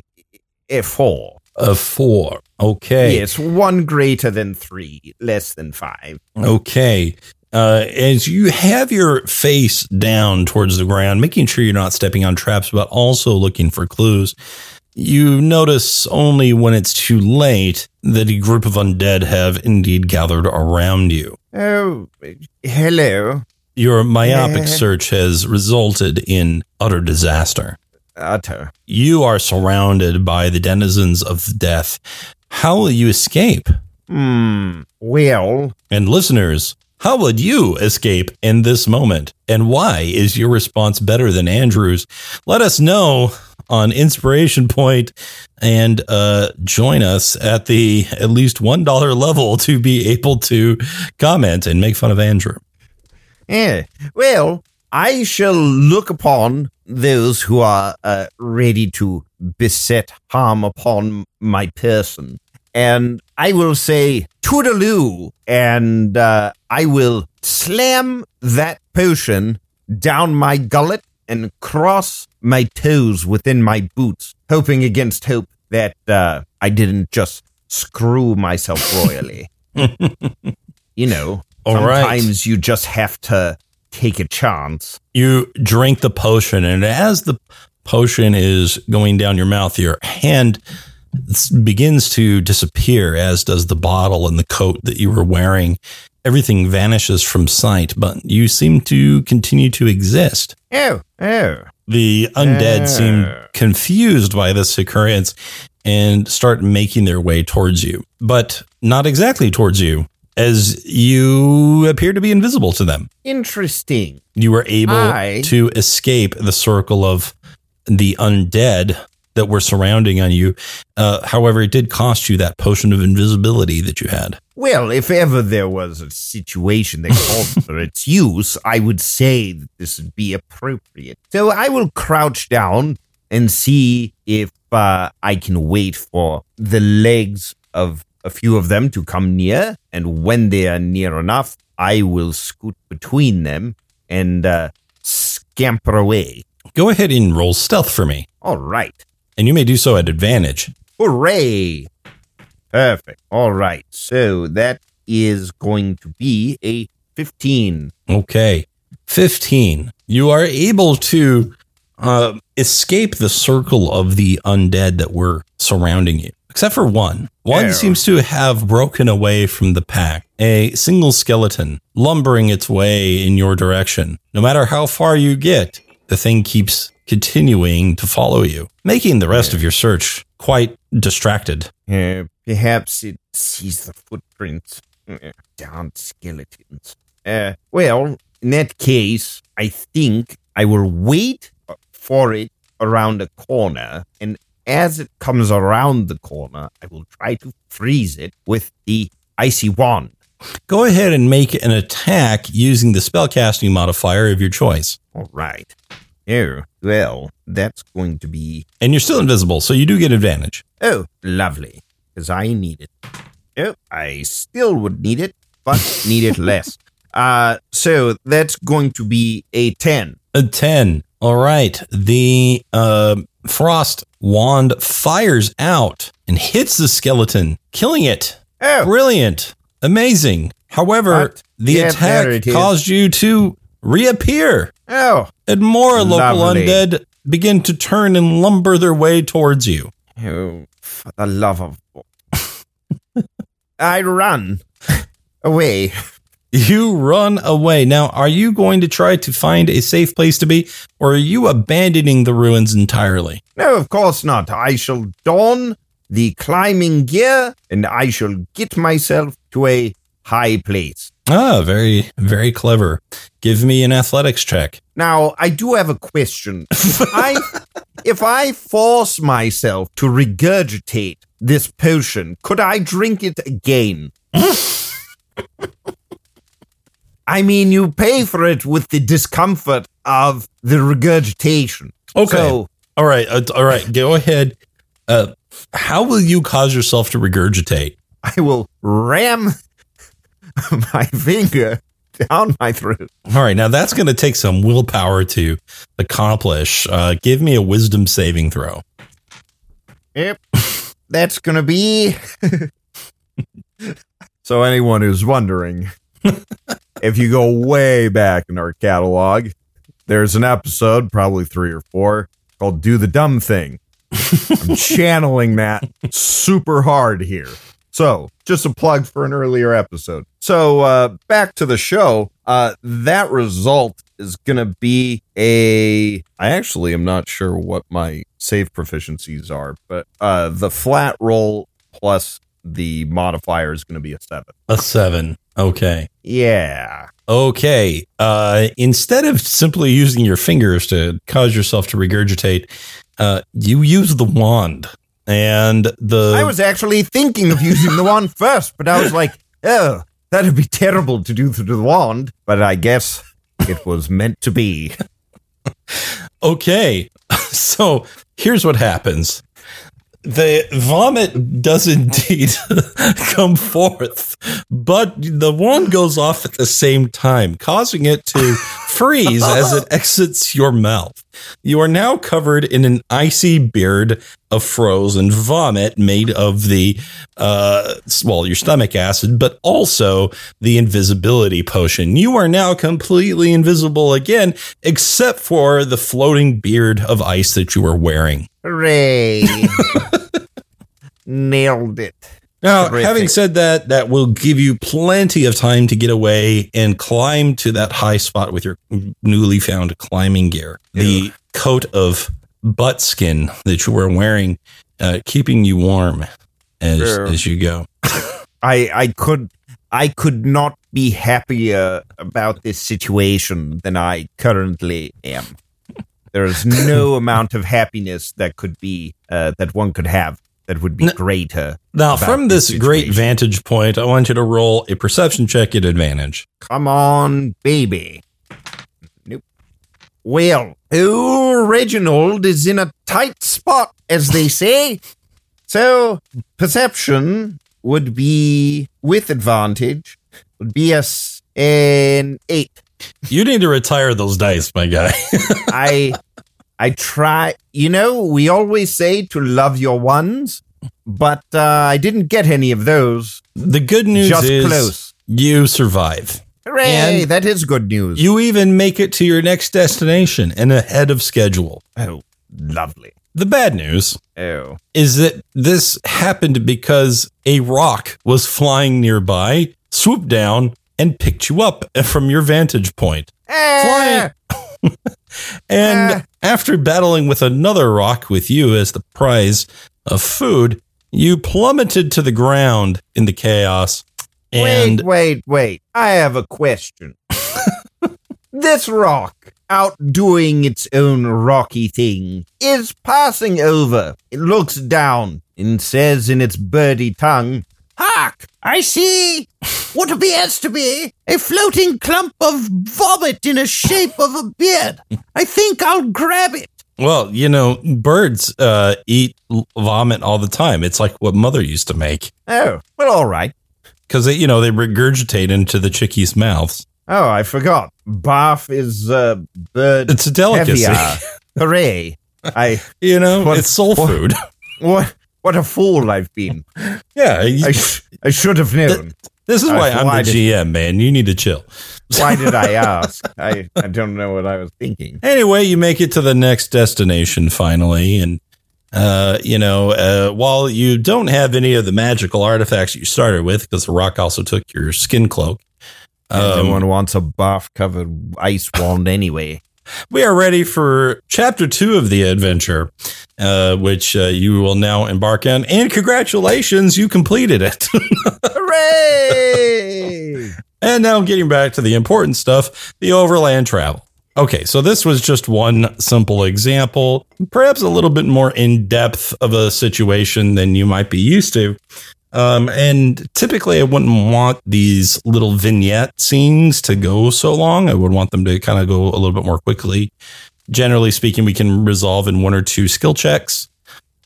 A four. A four. Okay. Yes, one greater than three, less than five. Okay. Uh, as you have your face down towards the ground, making sure you're not stepping on traps, but also looking for clues, You notice only when it's too late that a group of undead have indeed gathered around you. Oh, hello. Your myopic uh, search has resulted in utter disaster. Utter. You are surrounded by the denizens of death. How will you escape? Hmm, well... And listeners, how would you escape in this moment? And why is your response better than Andrew's? Let us know on Inspiration Point and uh, join us at the at least one dollar level to be able to comment and make fun of Andrew. Yeah. Well, I shall look upon those who are uh, ready to beset harm upon my person, and I will say toodaloo, and uh, I will slam that potion down my gullet and cross my toes within my boots, hoping against hope that uh, I didn't just screw myself royally. You know, All sometimes right. you just have to take a chance. You drink the potion, and as the potion is going down your mouth, your hand begins to disappear, as does the bottle and the coat that you were wearing. Everything vanishes from sight, but you seem to continue to exist. Oh, oh. The undead oh. seem confused by this occurrence and start making their way towards you, but not exactly towards you, as you appear to be invisible to them. Interesting. You were able I... to escape the circle of the undead that were surrounding on you. Uh, however, it did cost you that potion of invisibility that you had. Well, if ever there was a situation that called for its use, I would say that this would be appropriate. So I will crouch down and see if uh, I can wait for the legs of a few of them to come near. And when they are near enough, I will scoot between them and uh, scamper away. Go ahead and roll stealth for me. All right. And you may do so at advantage. Hooray! Perfect. All right. So that is going to be a fifteen. Okay. fifteen. You are able to uh, escape the circle of the undead that were surrounding you, except for one. One oh. seems to have broken away from the pack, a single skeleton lumbering its way in your direction. No matter how far you get, the thing keeps continuing to follow you, making the rest yeah. of your search quite distracted. Yeah, perhaps it sees the footprints. Darn skeletons. Uh, well, in that case, I think I will wait for it around a corner, and as it comes around the corner, I will try to freeze it with the icy wand. Go ahead and make an attack using the spellcasting modifier of your choice. All right. Oh, well, that's going to be... And you're still invisible, so you do get advantage. Oh, lovely, because I need it. Oh, I still would need it, but need it less. Uh, so that's going to be a ten. A ten. All right. The uh, frost wand fires out and hits the skeleton, killing it. Oh. Brilliant. Amazing. However, but, the yeah, attack caused you to reappear. Oh. And more lovely. Local undead begin to turn and lumber their way towards you. Oh, for the love of... I run away. You run away. Now, are you going to try to find a safe place to be, or are you abandoning the ruins entirely? No, of course not. I shall don the climbing gear, and I shall get myself to a high place. Ah, very, very clever. Give me an athletics check. Now, I do have a question. If I, if I force myself to regurgitate this potion, could I drink it again? I mean, you pay for it with the discomfort of the regurgitation. Okay. So, all right. Uh, all right. Go ahead. Uh, how will you cause yourself to regurgitate? I will ram... my finger down my throat. All right, now that's going to take some willpower to accomplish. Uh, give me a wisdom saving throw. Yep, that's going to be... So anyone who's wondering, if you go way back in our catalog, there's an episode, probably three or four, called Do the Dumb Thing, I'm channeling that super hard here. So just a plug for an earlier episode. So uh, back to the show. Uh, that result is going to be a... I actually am not sure what my save proficiencies are, but uh, the flat roll plus the modifier is going to be a seven. A seven. Okay. Yeah. Okay. Uh, instead of simply using your fingers to cause yourself to regurgitate, uh, you use the wand. And the I was actually thinking of using the wand first, but I was like, oh, that'd be terrible to do through the wand. But I guess it was meant to be. Okay. So here's what happens. The vomit does indeed come forth, but the wand goes off at the same time, causing it to freeze as it exits your mouth. You are now covered in an icy beard of frozen vomit made of the, uh, well, your stomach acid, but also the invisibility potion. You are now completely invisible again, except for the floating beard of ice that you are wearing. Hooray. Nailed it. Now, Terrific. Having said that, that will give you plenty of time to get away and climb to that high spot with your newly found climbing gear. Ew. The coat of butt skin that you were wearing, uh, keeping you warm as sure. as you go. I I could I could not be happier about this situation than I currently am. There is no amount of happiness that could be uh, that one could have. That would be greater. Now, from this great vantage point, I want you to roll a perception check at advantage. Come on, baby. Nope. Well, old Reginald is in a tight spot, as they say. So, perception would be, with advantage, would be a, an eight. You need to retire those dice, my guy. I... I try, you know, we always say to love your ones, but uh, I didn't get any of those. The good news Just is close. You survive. Hooray, and that is good news. You even make it to your next destination and ahead of schedule. Oh, lovely. The bad news oh. is that this happened because a rock was flying nearby, swooped down, and picked you up from your vantage point. Ah! Flying. And ah. after battling with another rock with you as the prize of food, you plummeted to the ground in the chaos. And wait, wait, wait. I have a question. This rock, outdoing its own rocky thing, is passing over. It looks down and says in its birdie tongue, "Hark! I see what appears to be a floating clump of vomit in a shape of a beard. I think I'll grab it." Well, you know, birds uh, eat vomit all the time. It's like what Mother used to make. Oh, well, all right. Because, you know, they regurgitate into the chickies' mouths. Oh, I forgot. Barf is uh, bird. It's a delicacy. Caviar. Hooray. I, you know, what, it's soul what, food. What? What a fool I've been. Yeah. You, I, sh- I should have known. Th- this is uh, why I'm why the G M, did, man. You need to chill. Why did I ask? I, I don't know what I was thinking. Anyway, you make it to the next destination finally. And, uh, you know, uh, while you don't have any of the magical artifacts you started with, because the rock also took your skin cloak. Um, Everyone wants a buff-covered ice wand anyway. We are ready for chapter two of the adventure, uh, which uh, you will now embark on. And congratulations, you completed it. Hooray! And now getting back to the important stuff, the overland travel. Okay, so this was just one simple example, perhaps a little bit more in depth of a situation than you might be used to. Um, and typically I wouldn't want these little vignette scenes to go so long. I would want them to kind of go a little bit more quickly. Generally speaking, we can resolve in one or two skill checks,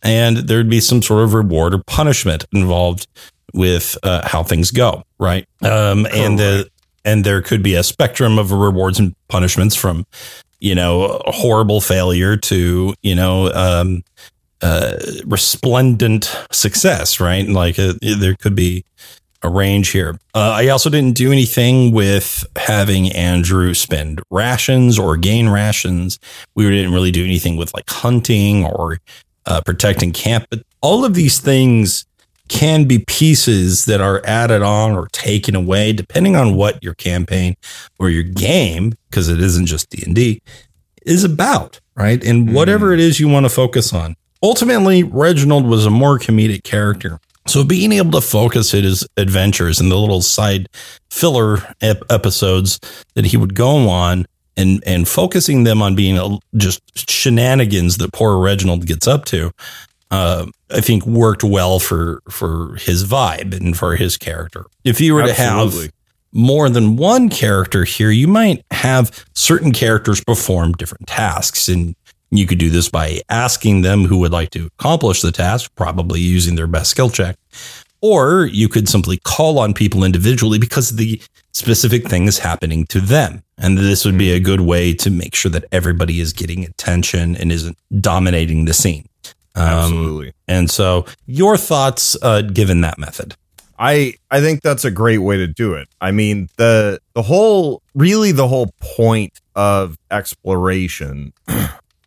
and there'd be some sort of reward or punishment involved with uh, how things go. Right. Um, and the, and there could be a spectrum of rewards and punishments from, you know, a horrible failure to, you know, um, Uh, resplendent success, right? Like uh, there could be a range here. Uh, I also didn't do anything with having Andrew spend rations or gain rations. We didn't really do anything with like hunting or uh, protecting camp. But all of these things can be pieces that are added on or taken away, depending on what your campaign or your game, because it isn't just D and D, is about, right? And whatever it is you want to focus on. Ultimately, Reginald was a more comedic character. So being able to focus his adventures and the little side filler ep- episodes that he would go on and, and focusing them on being a, just shenanigans that poor Reginald gets up to, uh, I think worked well for, for his vibe and for his character. If you were Absolutely. to have more than one character here, you might have certain characters perform different tasks, and you could do this by asking them who would like to accomplish the task, probably using their best skill check. Or you could simply call on people individually because the specific thing is happening to them. And this would be a good way to make sure that everybody is getting attention and isn't dominating the scene. Um, Absolutely. And so your thoughts, uh, given that method? I, I think that's a great way to do it. I mean, the the whole, really the whole point of exploration...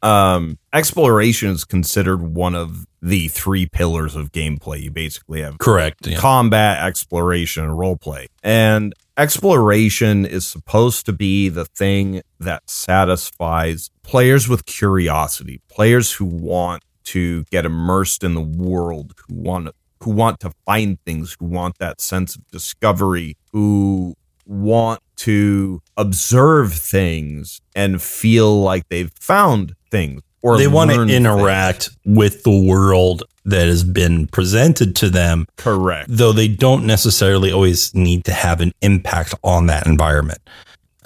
Um, exploration is considered one of the three pillars of gameplay. You basically have correct yeah. combat, exploration, and roleplay. And exploration is supposed to be the thing that satisfies players with curiosity, players who want to get immersed in the world, who want who want to find things, who want that sense of discovery, who want to observe things and feel like they've found things, or they want to interact things. with the world that has been presented to them. Correct. Though they don't necessarily always need to have an impact on that environment.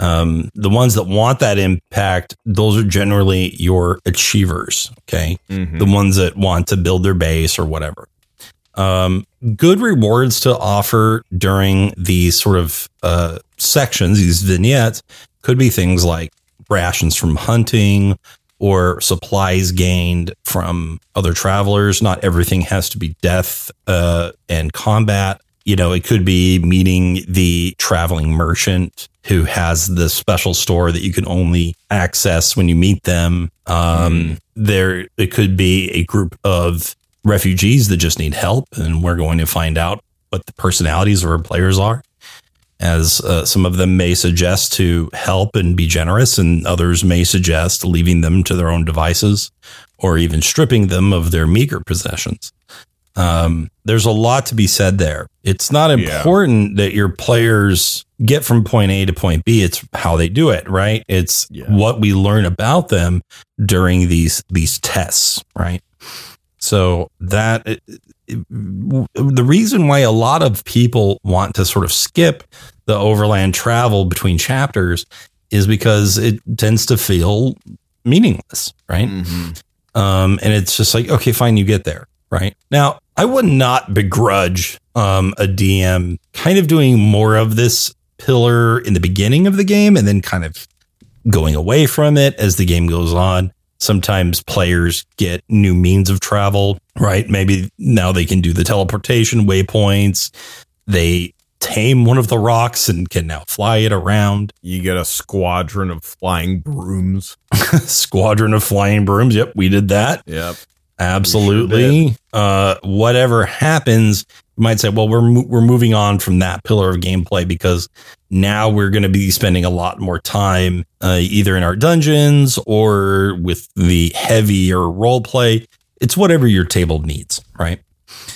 Um, the ones that want that impact, those are generally your achievers. Okay. Mm-hmm. The ones that want to build their base or whatever. Um, good rewards to offer during these sort of uh, sections, these vignettes, could be things like rations from hunting or supplies gained from other travelers. Not everything has to be death uh, and combat. You know, it could be meeting the traveling merchant who has the special store that you can only access when you meet them. Um, there, it could be a group of refugees that just need help, and we're going to find out what the personalities of our players are, as uh, some of them may suggest to help and be generous, and others may suggest leaving them to their own devices or even stripping them of their meager possessions. Um, there's a lot to be said there. It's not important yeah. that your players get from point A to point B. It's how they do it, right? It's yeah. what we learn about them during these these tests, right? So that it, it, the reason why a lot of people want to sort of skip the overland travel between chapters is because it tends to feel meaningless, right? Mm-hmm. Um, and it's just like, okay, fine, you get there, right? Now, I would not begrudge um, a D M kind of doing more of this pillar in the beginning of the game and then kind of going away from it as the game goes on. Sometimes players get new means of travel, right? Maybe now they can do the teleportation waypoints. They tame one of the rocks and can now fly it around. You get a squadron of flying brooms. Squadron of flying brooms. Yep, we did that. Yep. Absolutely. Sure uh, whatever happens, you might say, well, we're, mo- we're moving on from that pillar of gameplay because now we're going to be spending a lot more time uh, either in our dungeons or with the heavier role play. It's whatever your table needs, right?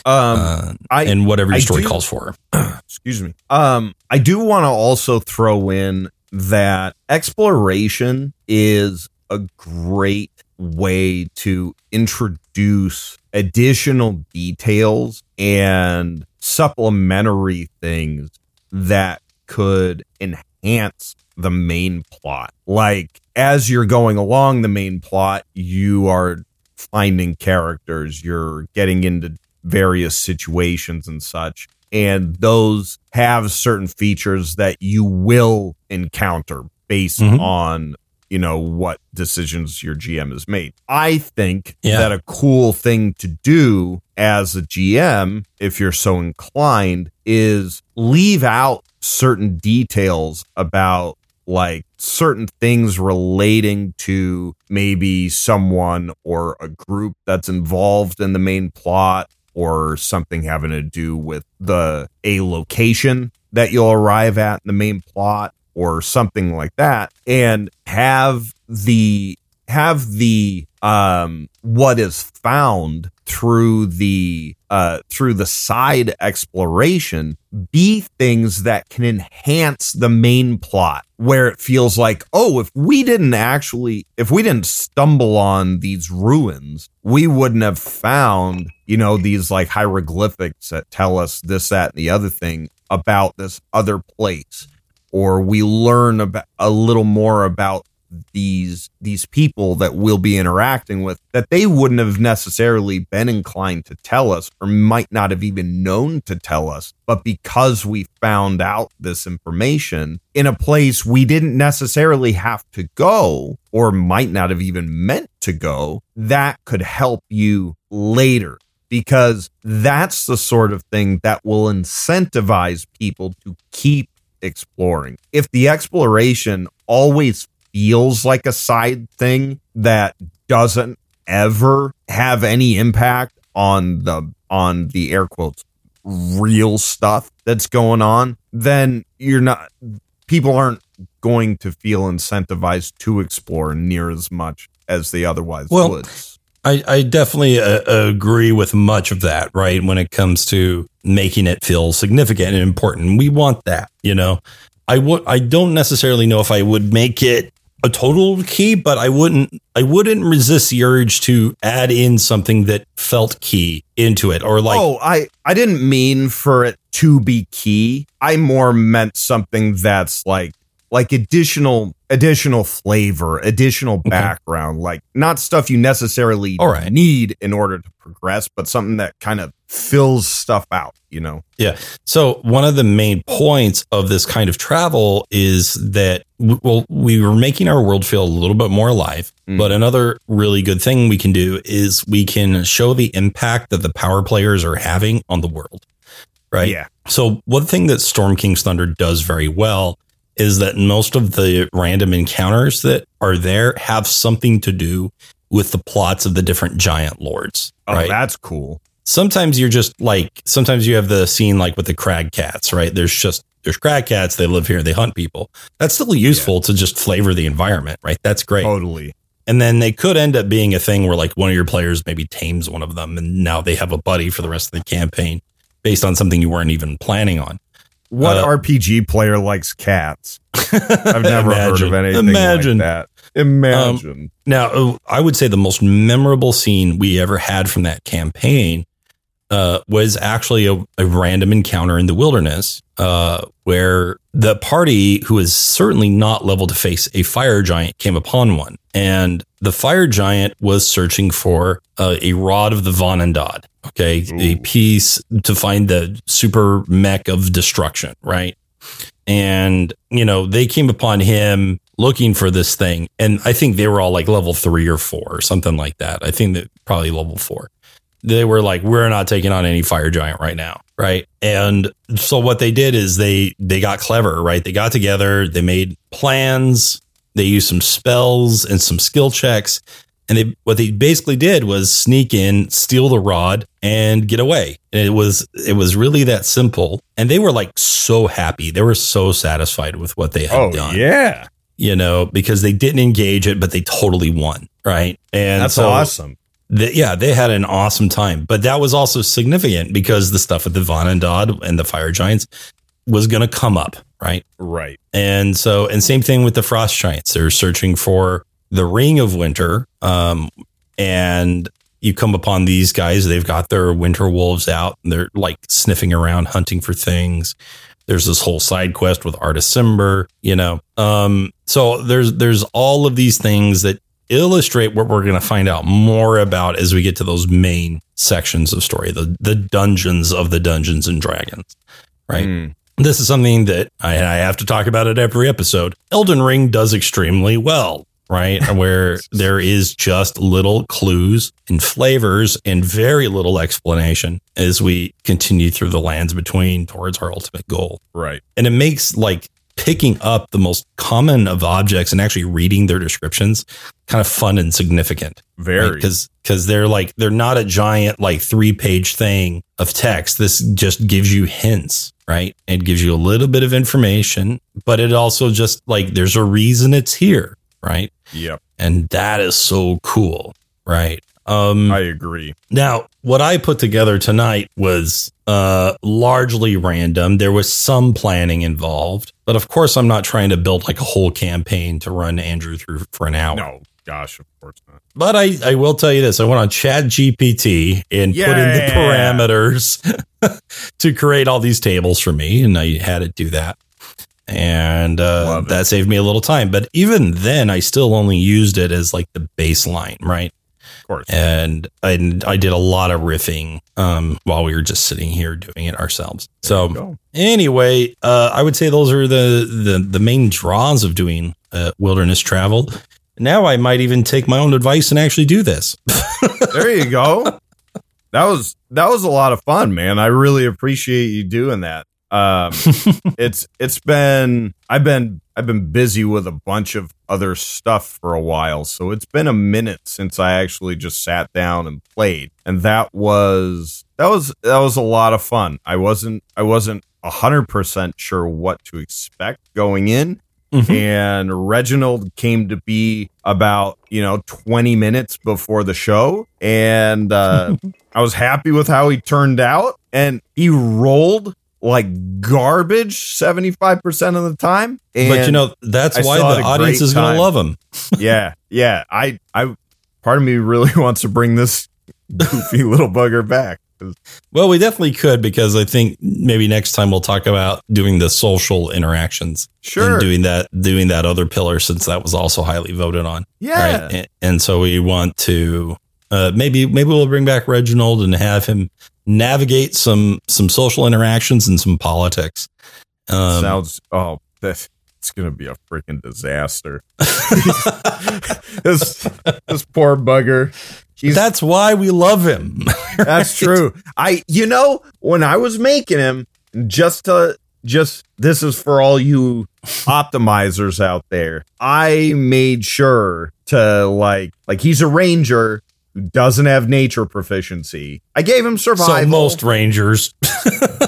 Um, uh, I, and whatever your I story do, calls for. Excuse me. Um, I do want to also throw in that exploration is a great way to introduce additional details and supplementary things that could enhance the main plot. Like, as you're going along the main plot, you are finding characters, you're getting into various situations and such, and those have certain features that you will encounter based mm-hmm. on, you know, what decisions your G M has made. I think yeah. that a cool thing to do as a G M, if you're so inclined, is leave out certain details about like certain things relating to maybe someone or a group that's involved in the main plot, or something having to do with the a location that you'll arrive at in the main plot or something like that, and have the have the um what is found through the uh through the side exploration be things that can enhance the main plot, where it feels like, oh, if we didn't actually if we didn't stumble on these ruins, we wouldn't have found, you know, these like hieroglyphics that tell us this, that, and the other thing about this other place, or we learn about a little more about these these people that we'll be interacting with that they wouldn't have necessarily been inclined to tell us, or might not have even known to tell us. But because we found out this information in a place we didn't necessarily have to go, or might not have even meant to go, that could help you later. Because that's the sort of thing that will incentivize people to keep exploring. If the exploration always feels like a side thing that doesn't ever have any impact on the on the air quotes real stuff that's going on, then you're not people aren't going to feel incentivized to explore near as much as they otherwise well, would. I, I definitely uh, agree with much of that, right? When it comes to making it feel significant and important, we want that, you know. I would. I don't necessarily know if I would make it a total key, but I wouldn't. I wouldn't resist the urge to add in something that felt key into it, or like. Oh, I, I didn't mean for it to be key. I more meant something that's like. Like additional additional flavor, additional background, okay. Like not stuff you necessarily All right. need in order to progress, but something that kind of fills stuff out, you know? Yeah. So one of the main points of this kind of travel is that, well, we were making our world feel a little bit more alive, mm. but another really good thing we can do is we can show the impact that the power players are having on the world, right? Yeah. So one thing that Storm King's Thunder does very well is that most of the random encounters that are there have something to do with the plots of the different giant lords. Oh, right? That's cool. Sometimes you're just like, sometimes you have the scene like with the crag cats, right? There's just, there's crag cats. They live here. They hunt people. That's still useful yeah. to just flavor the environment, right? That's great. Totally. And then they could end up being a thing where like one of your players maybe tames one of them, and now they have a buddy for the rest of the campaign based on something you weren't even planning on. What uh, R P G player likes cats? I've never imagine, heard of anything imagine. like that. Imagine. Um, now, I would say the most memorable scene we ever had from that campaign uh, was actually a, a random encounter in the wilderness uh, where the party, who is certainly not level to face a fire giant, came upon one. And the fire giant was searching for uh, a rod of the Von and Dodd. Okay, Ooh. a piece to find the super mech of destruction, right? And, you know, they came upon him looking for this thing. And I think they were all like level three or four or something like that. I think that probably level four. They were like, we're not taking on any fire giant right now, right? And so what they did is they they got clever, right? They got together, they made plans, they used some spells and some skill checks. And they, what they basically did was sneak in, steal the rod, and get away. And it was it was really that simple. And they were like so happy. They were so satisfied with what they had oh, done. Yeah. You know, because they didn't engage it, but they totally won. Right. And that's so awesome. The, yeah, they had an awesome time. But that was also significant because the stuff with the Von and Dodd and the fire giants was going to come up. Right. Right. And so and same thing with the frost giants. They're searching for the Ring of Winter, um, and you come upon these guys. They've got their winter wolves out, and they're like sniffing around, hunting for things. There's this whole side quest with Artist Simber, you know. Um, so there's there's all of these things that illustrate what we're going to find out more about as we get to those main sections of story, the the dungeons of the Dungeons and Dragons, right? Mm. This is something that I, I have to talk about at every episode. Elden Ring does extremely well. Right, where there is just little clues and flavors and very little explanation as we continue through the lands between towards our ultimate goal. Right. And it makes like picking up the most common of objects and actually reading their descriptions kind of fun and significant. Very. Because right? because they're like, they're not a giant, like three page thing of text. This just gives you hints, right? It gives you a little bit of information, but it also just like, there's a reason it's here. Right. Yep. And that is so cool. Right. Um, I agree. Now, what I put together tonight was uh, largely random. There was some planning involved, but of course, I'm not trying to build like a whole campaign to run Andrew through for an hour. No, gosh, of course not. But I, I will tell you this. I went on ChatGPT and yeah. put in the parameters to create all these tables for me. And I had it do that. And uh, that saved me a little time. But even then, I still only used it as like the baseline. Right. Of course. And I, I did a lot of riffing um, while we were just sitting here doing it ourselves. So anyway, uh, I would say those are the, the, the main draws of doing uh, wilderness travel. Now I might even take my own advice and actually do this. There you go. That was that was a lot of fun, man. I really appreciate you doing that. Um, it's it's been I've been I've been busy with a bunch of other stuff for a while, so it's been a minute since I actually just sat down and played, and that was that was that was a lot of fun. I wasn't I wasn't a hundred percent sure what to expect going in, mm-hmm. and Reginald came to be about you know twenty minutes before the show, and uh, I was happy with how he turned out, and he rolled like garbage seventy-five percent of the time. And but you know, that's I why the audience is going to love them. yeah. Yeah. I, I, part of me really wants to bring this goofy little bugger back. Well, we definitely could, because I think maybe next time we'll talk about doing the social interactions. Sure. And doing that, doing that other pillar, since that was also highly voted on. Yeah. Right? And, and so we want to, Uh, maybe maybe we'll bring back Reginald and have him navigate some some social interactions and some politics. Um, Sounds oh, that's it's gonna be a freaking disaster. this this poor bugger. He's, that's why we love him. Right? That's true. I you know when I was making him just to just this is for all you optimizers out there. I made sure to like like he's a ranger. Doesn't have nature proficiency. I gave him survival. So most rangers.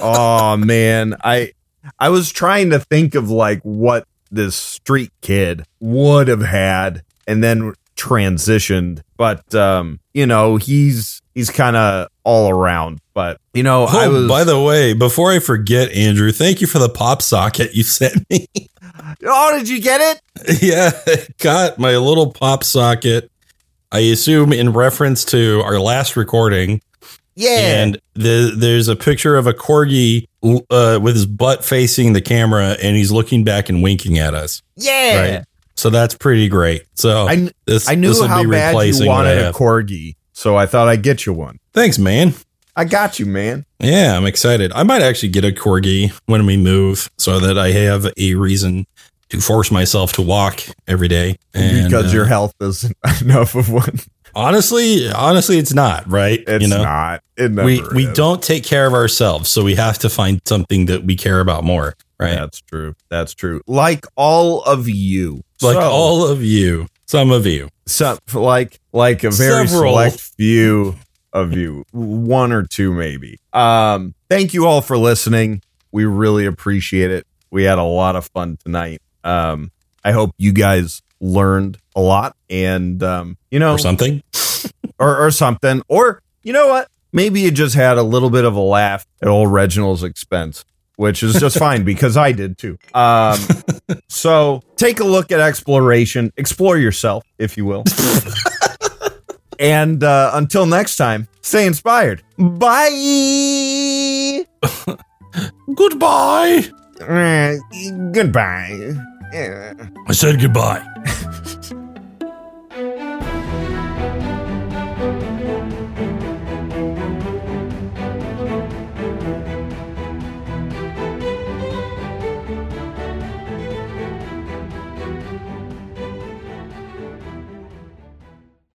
Oh man, I I was trying to think of like what this street kid would have had, and then transitioned. But um, you know, he's he's kind of all around. But you know, oh, I was. By the way, before I forget, Andrew, thank you for the pop socket you sent me. Oh, did you get it? Yeah, I got my little pop socket. I assume in reference to our last recording. Yeah. And the, there's a picture of a Corgi uh, with his butt facing the camera, and he's looking back and winking at us. Yeah. Right? So that's pretty great. So I, this, I knew this how be bad you wanted a Corgi, so I thought I'd get you one. Thanks, man. I got you, man. Yeah, I'm excited. I might actually get a Corgi when we move so that I have a reason to force myself to walk every day. And, because uh, your health isn't enough of one. Honestly, honestly, it's not, right? It's you know? not. It never we, is. We don't take care of ourselves, so we have to find something that we care about more, right? That's true. That's true. Like all of you. Like so, all of you. Some of you. Some, like, like a very Several. select few of you. One or two, maybe. Um, thank you all for listening. We really appreciate it. We had a lot of fun tonight. Um, I hope you guys learned a lot and, um, you know, or something or, or something, or you know what, maybe you just had a little bit of a laugh at old Reginald's expense, which is just fine because I did too. Um, so take a look at exploration, explore yourself, if you will. And, uh, until next time, stay inspired. Bye. Goodbye. Uh, goodbye. I said goodbye.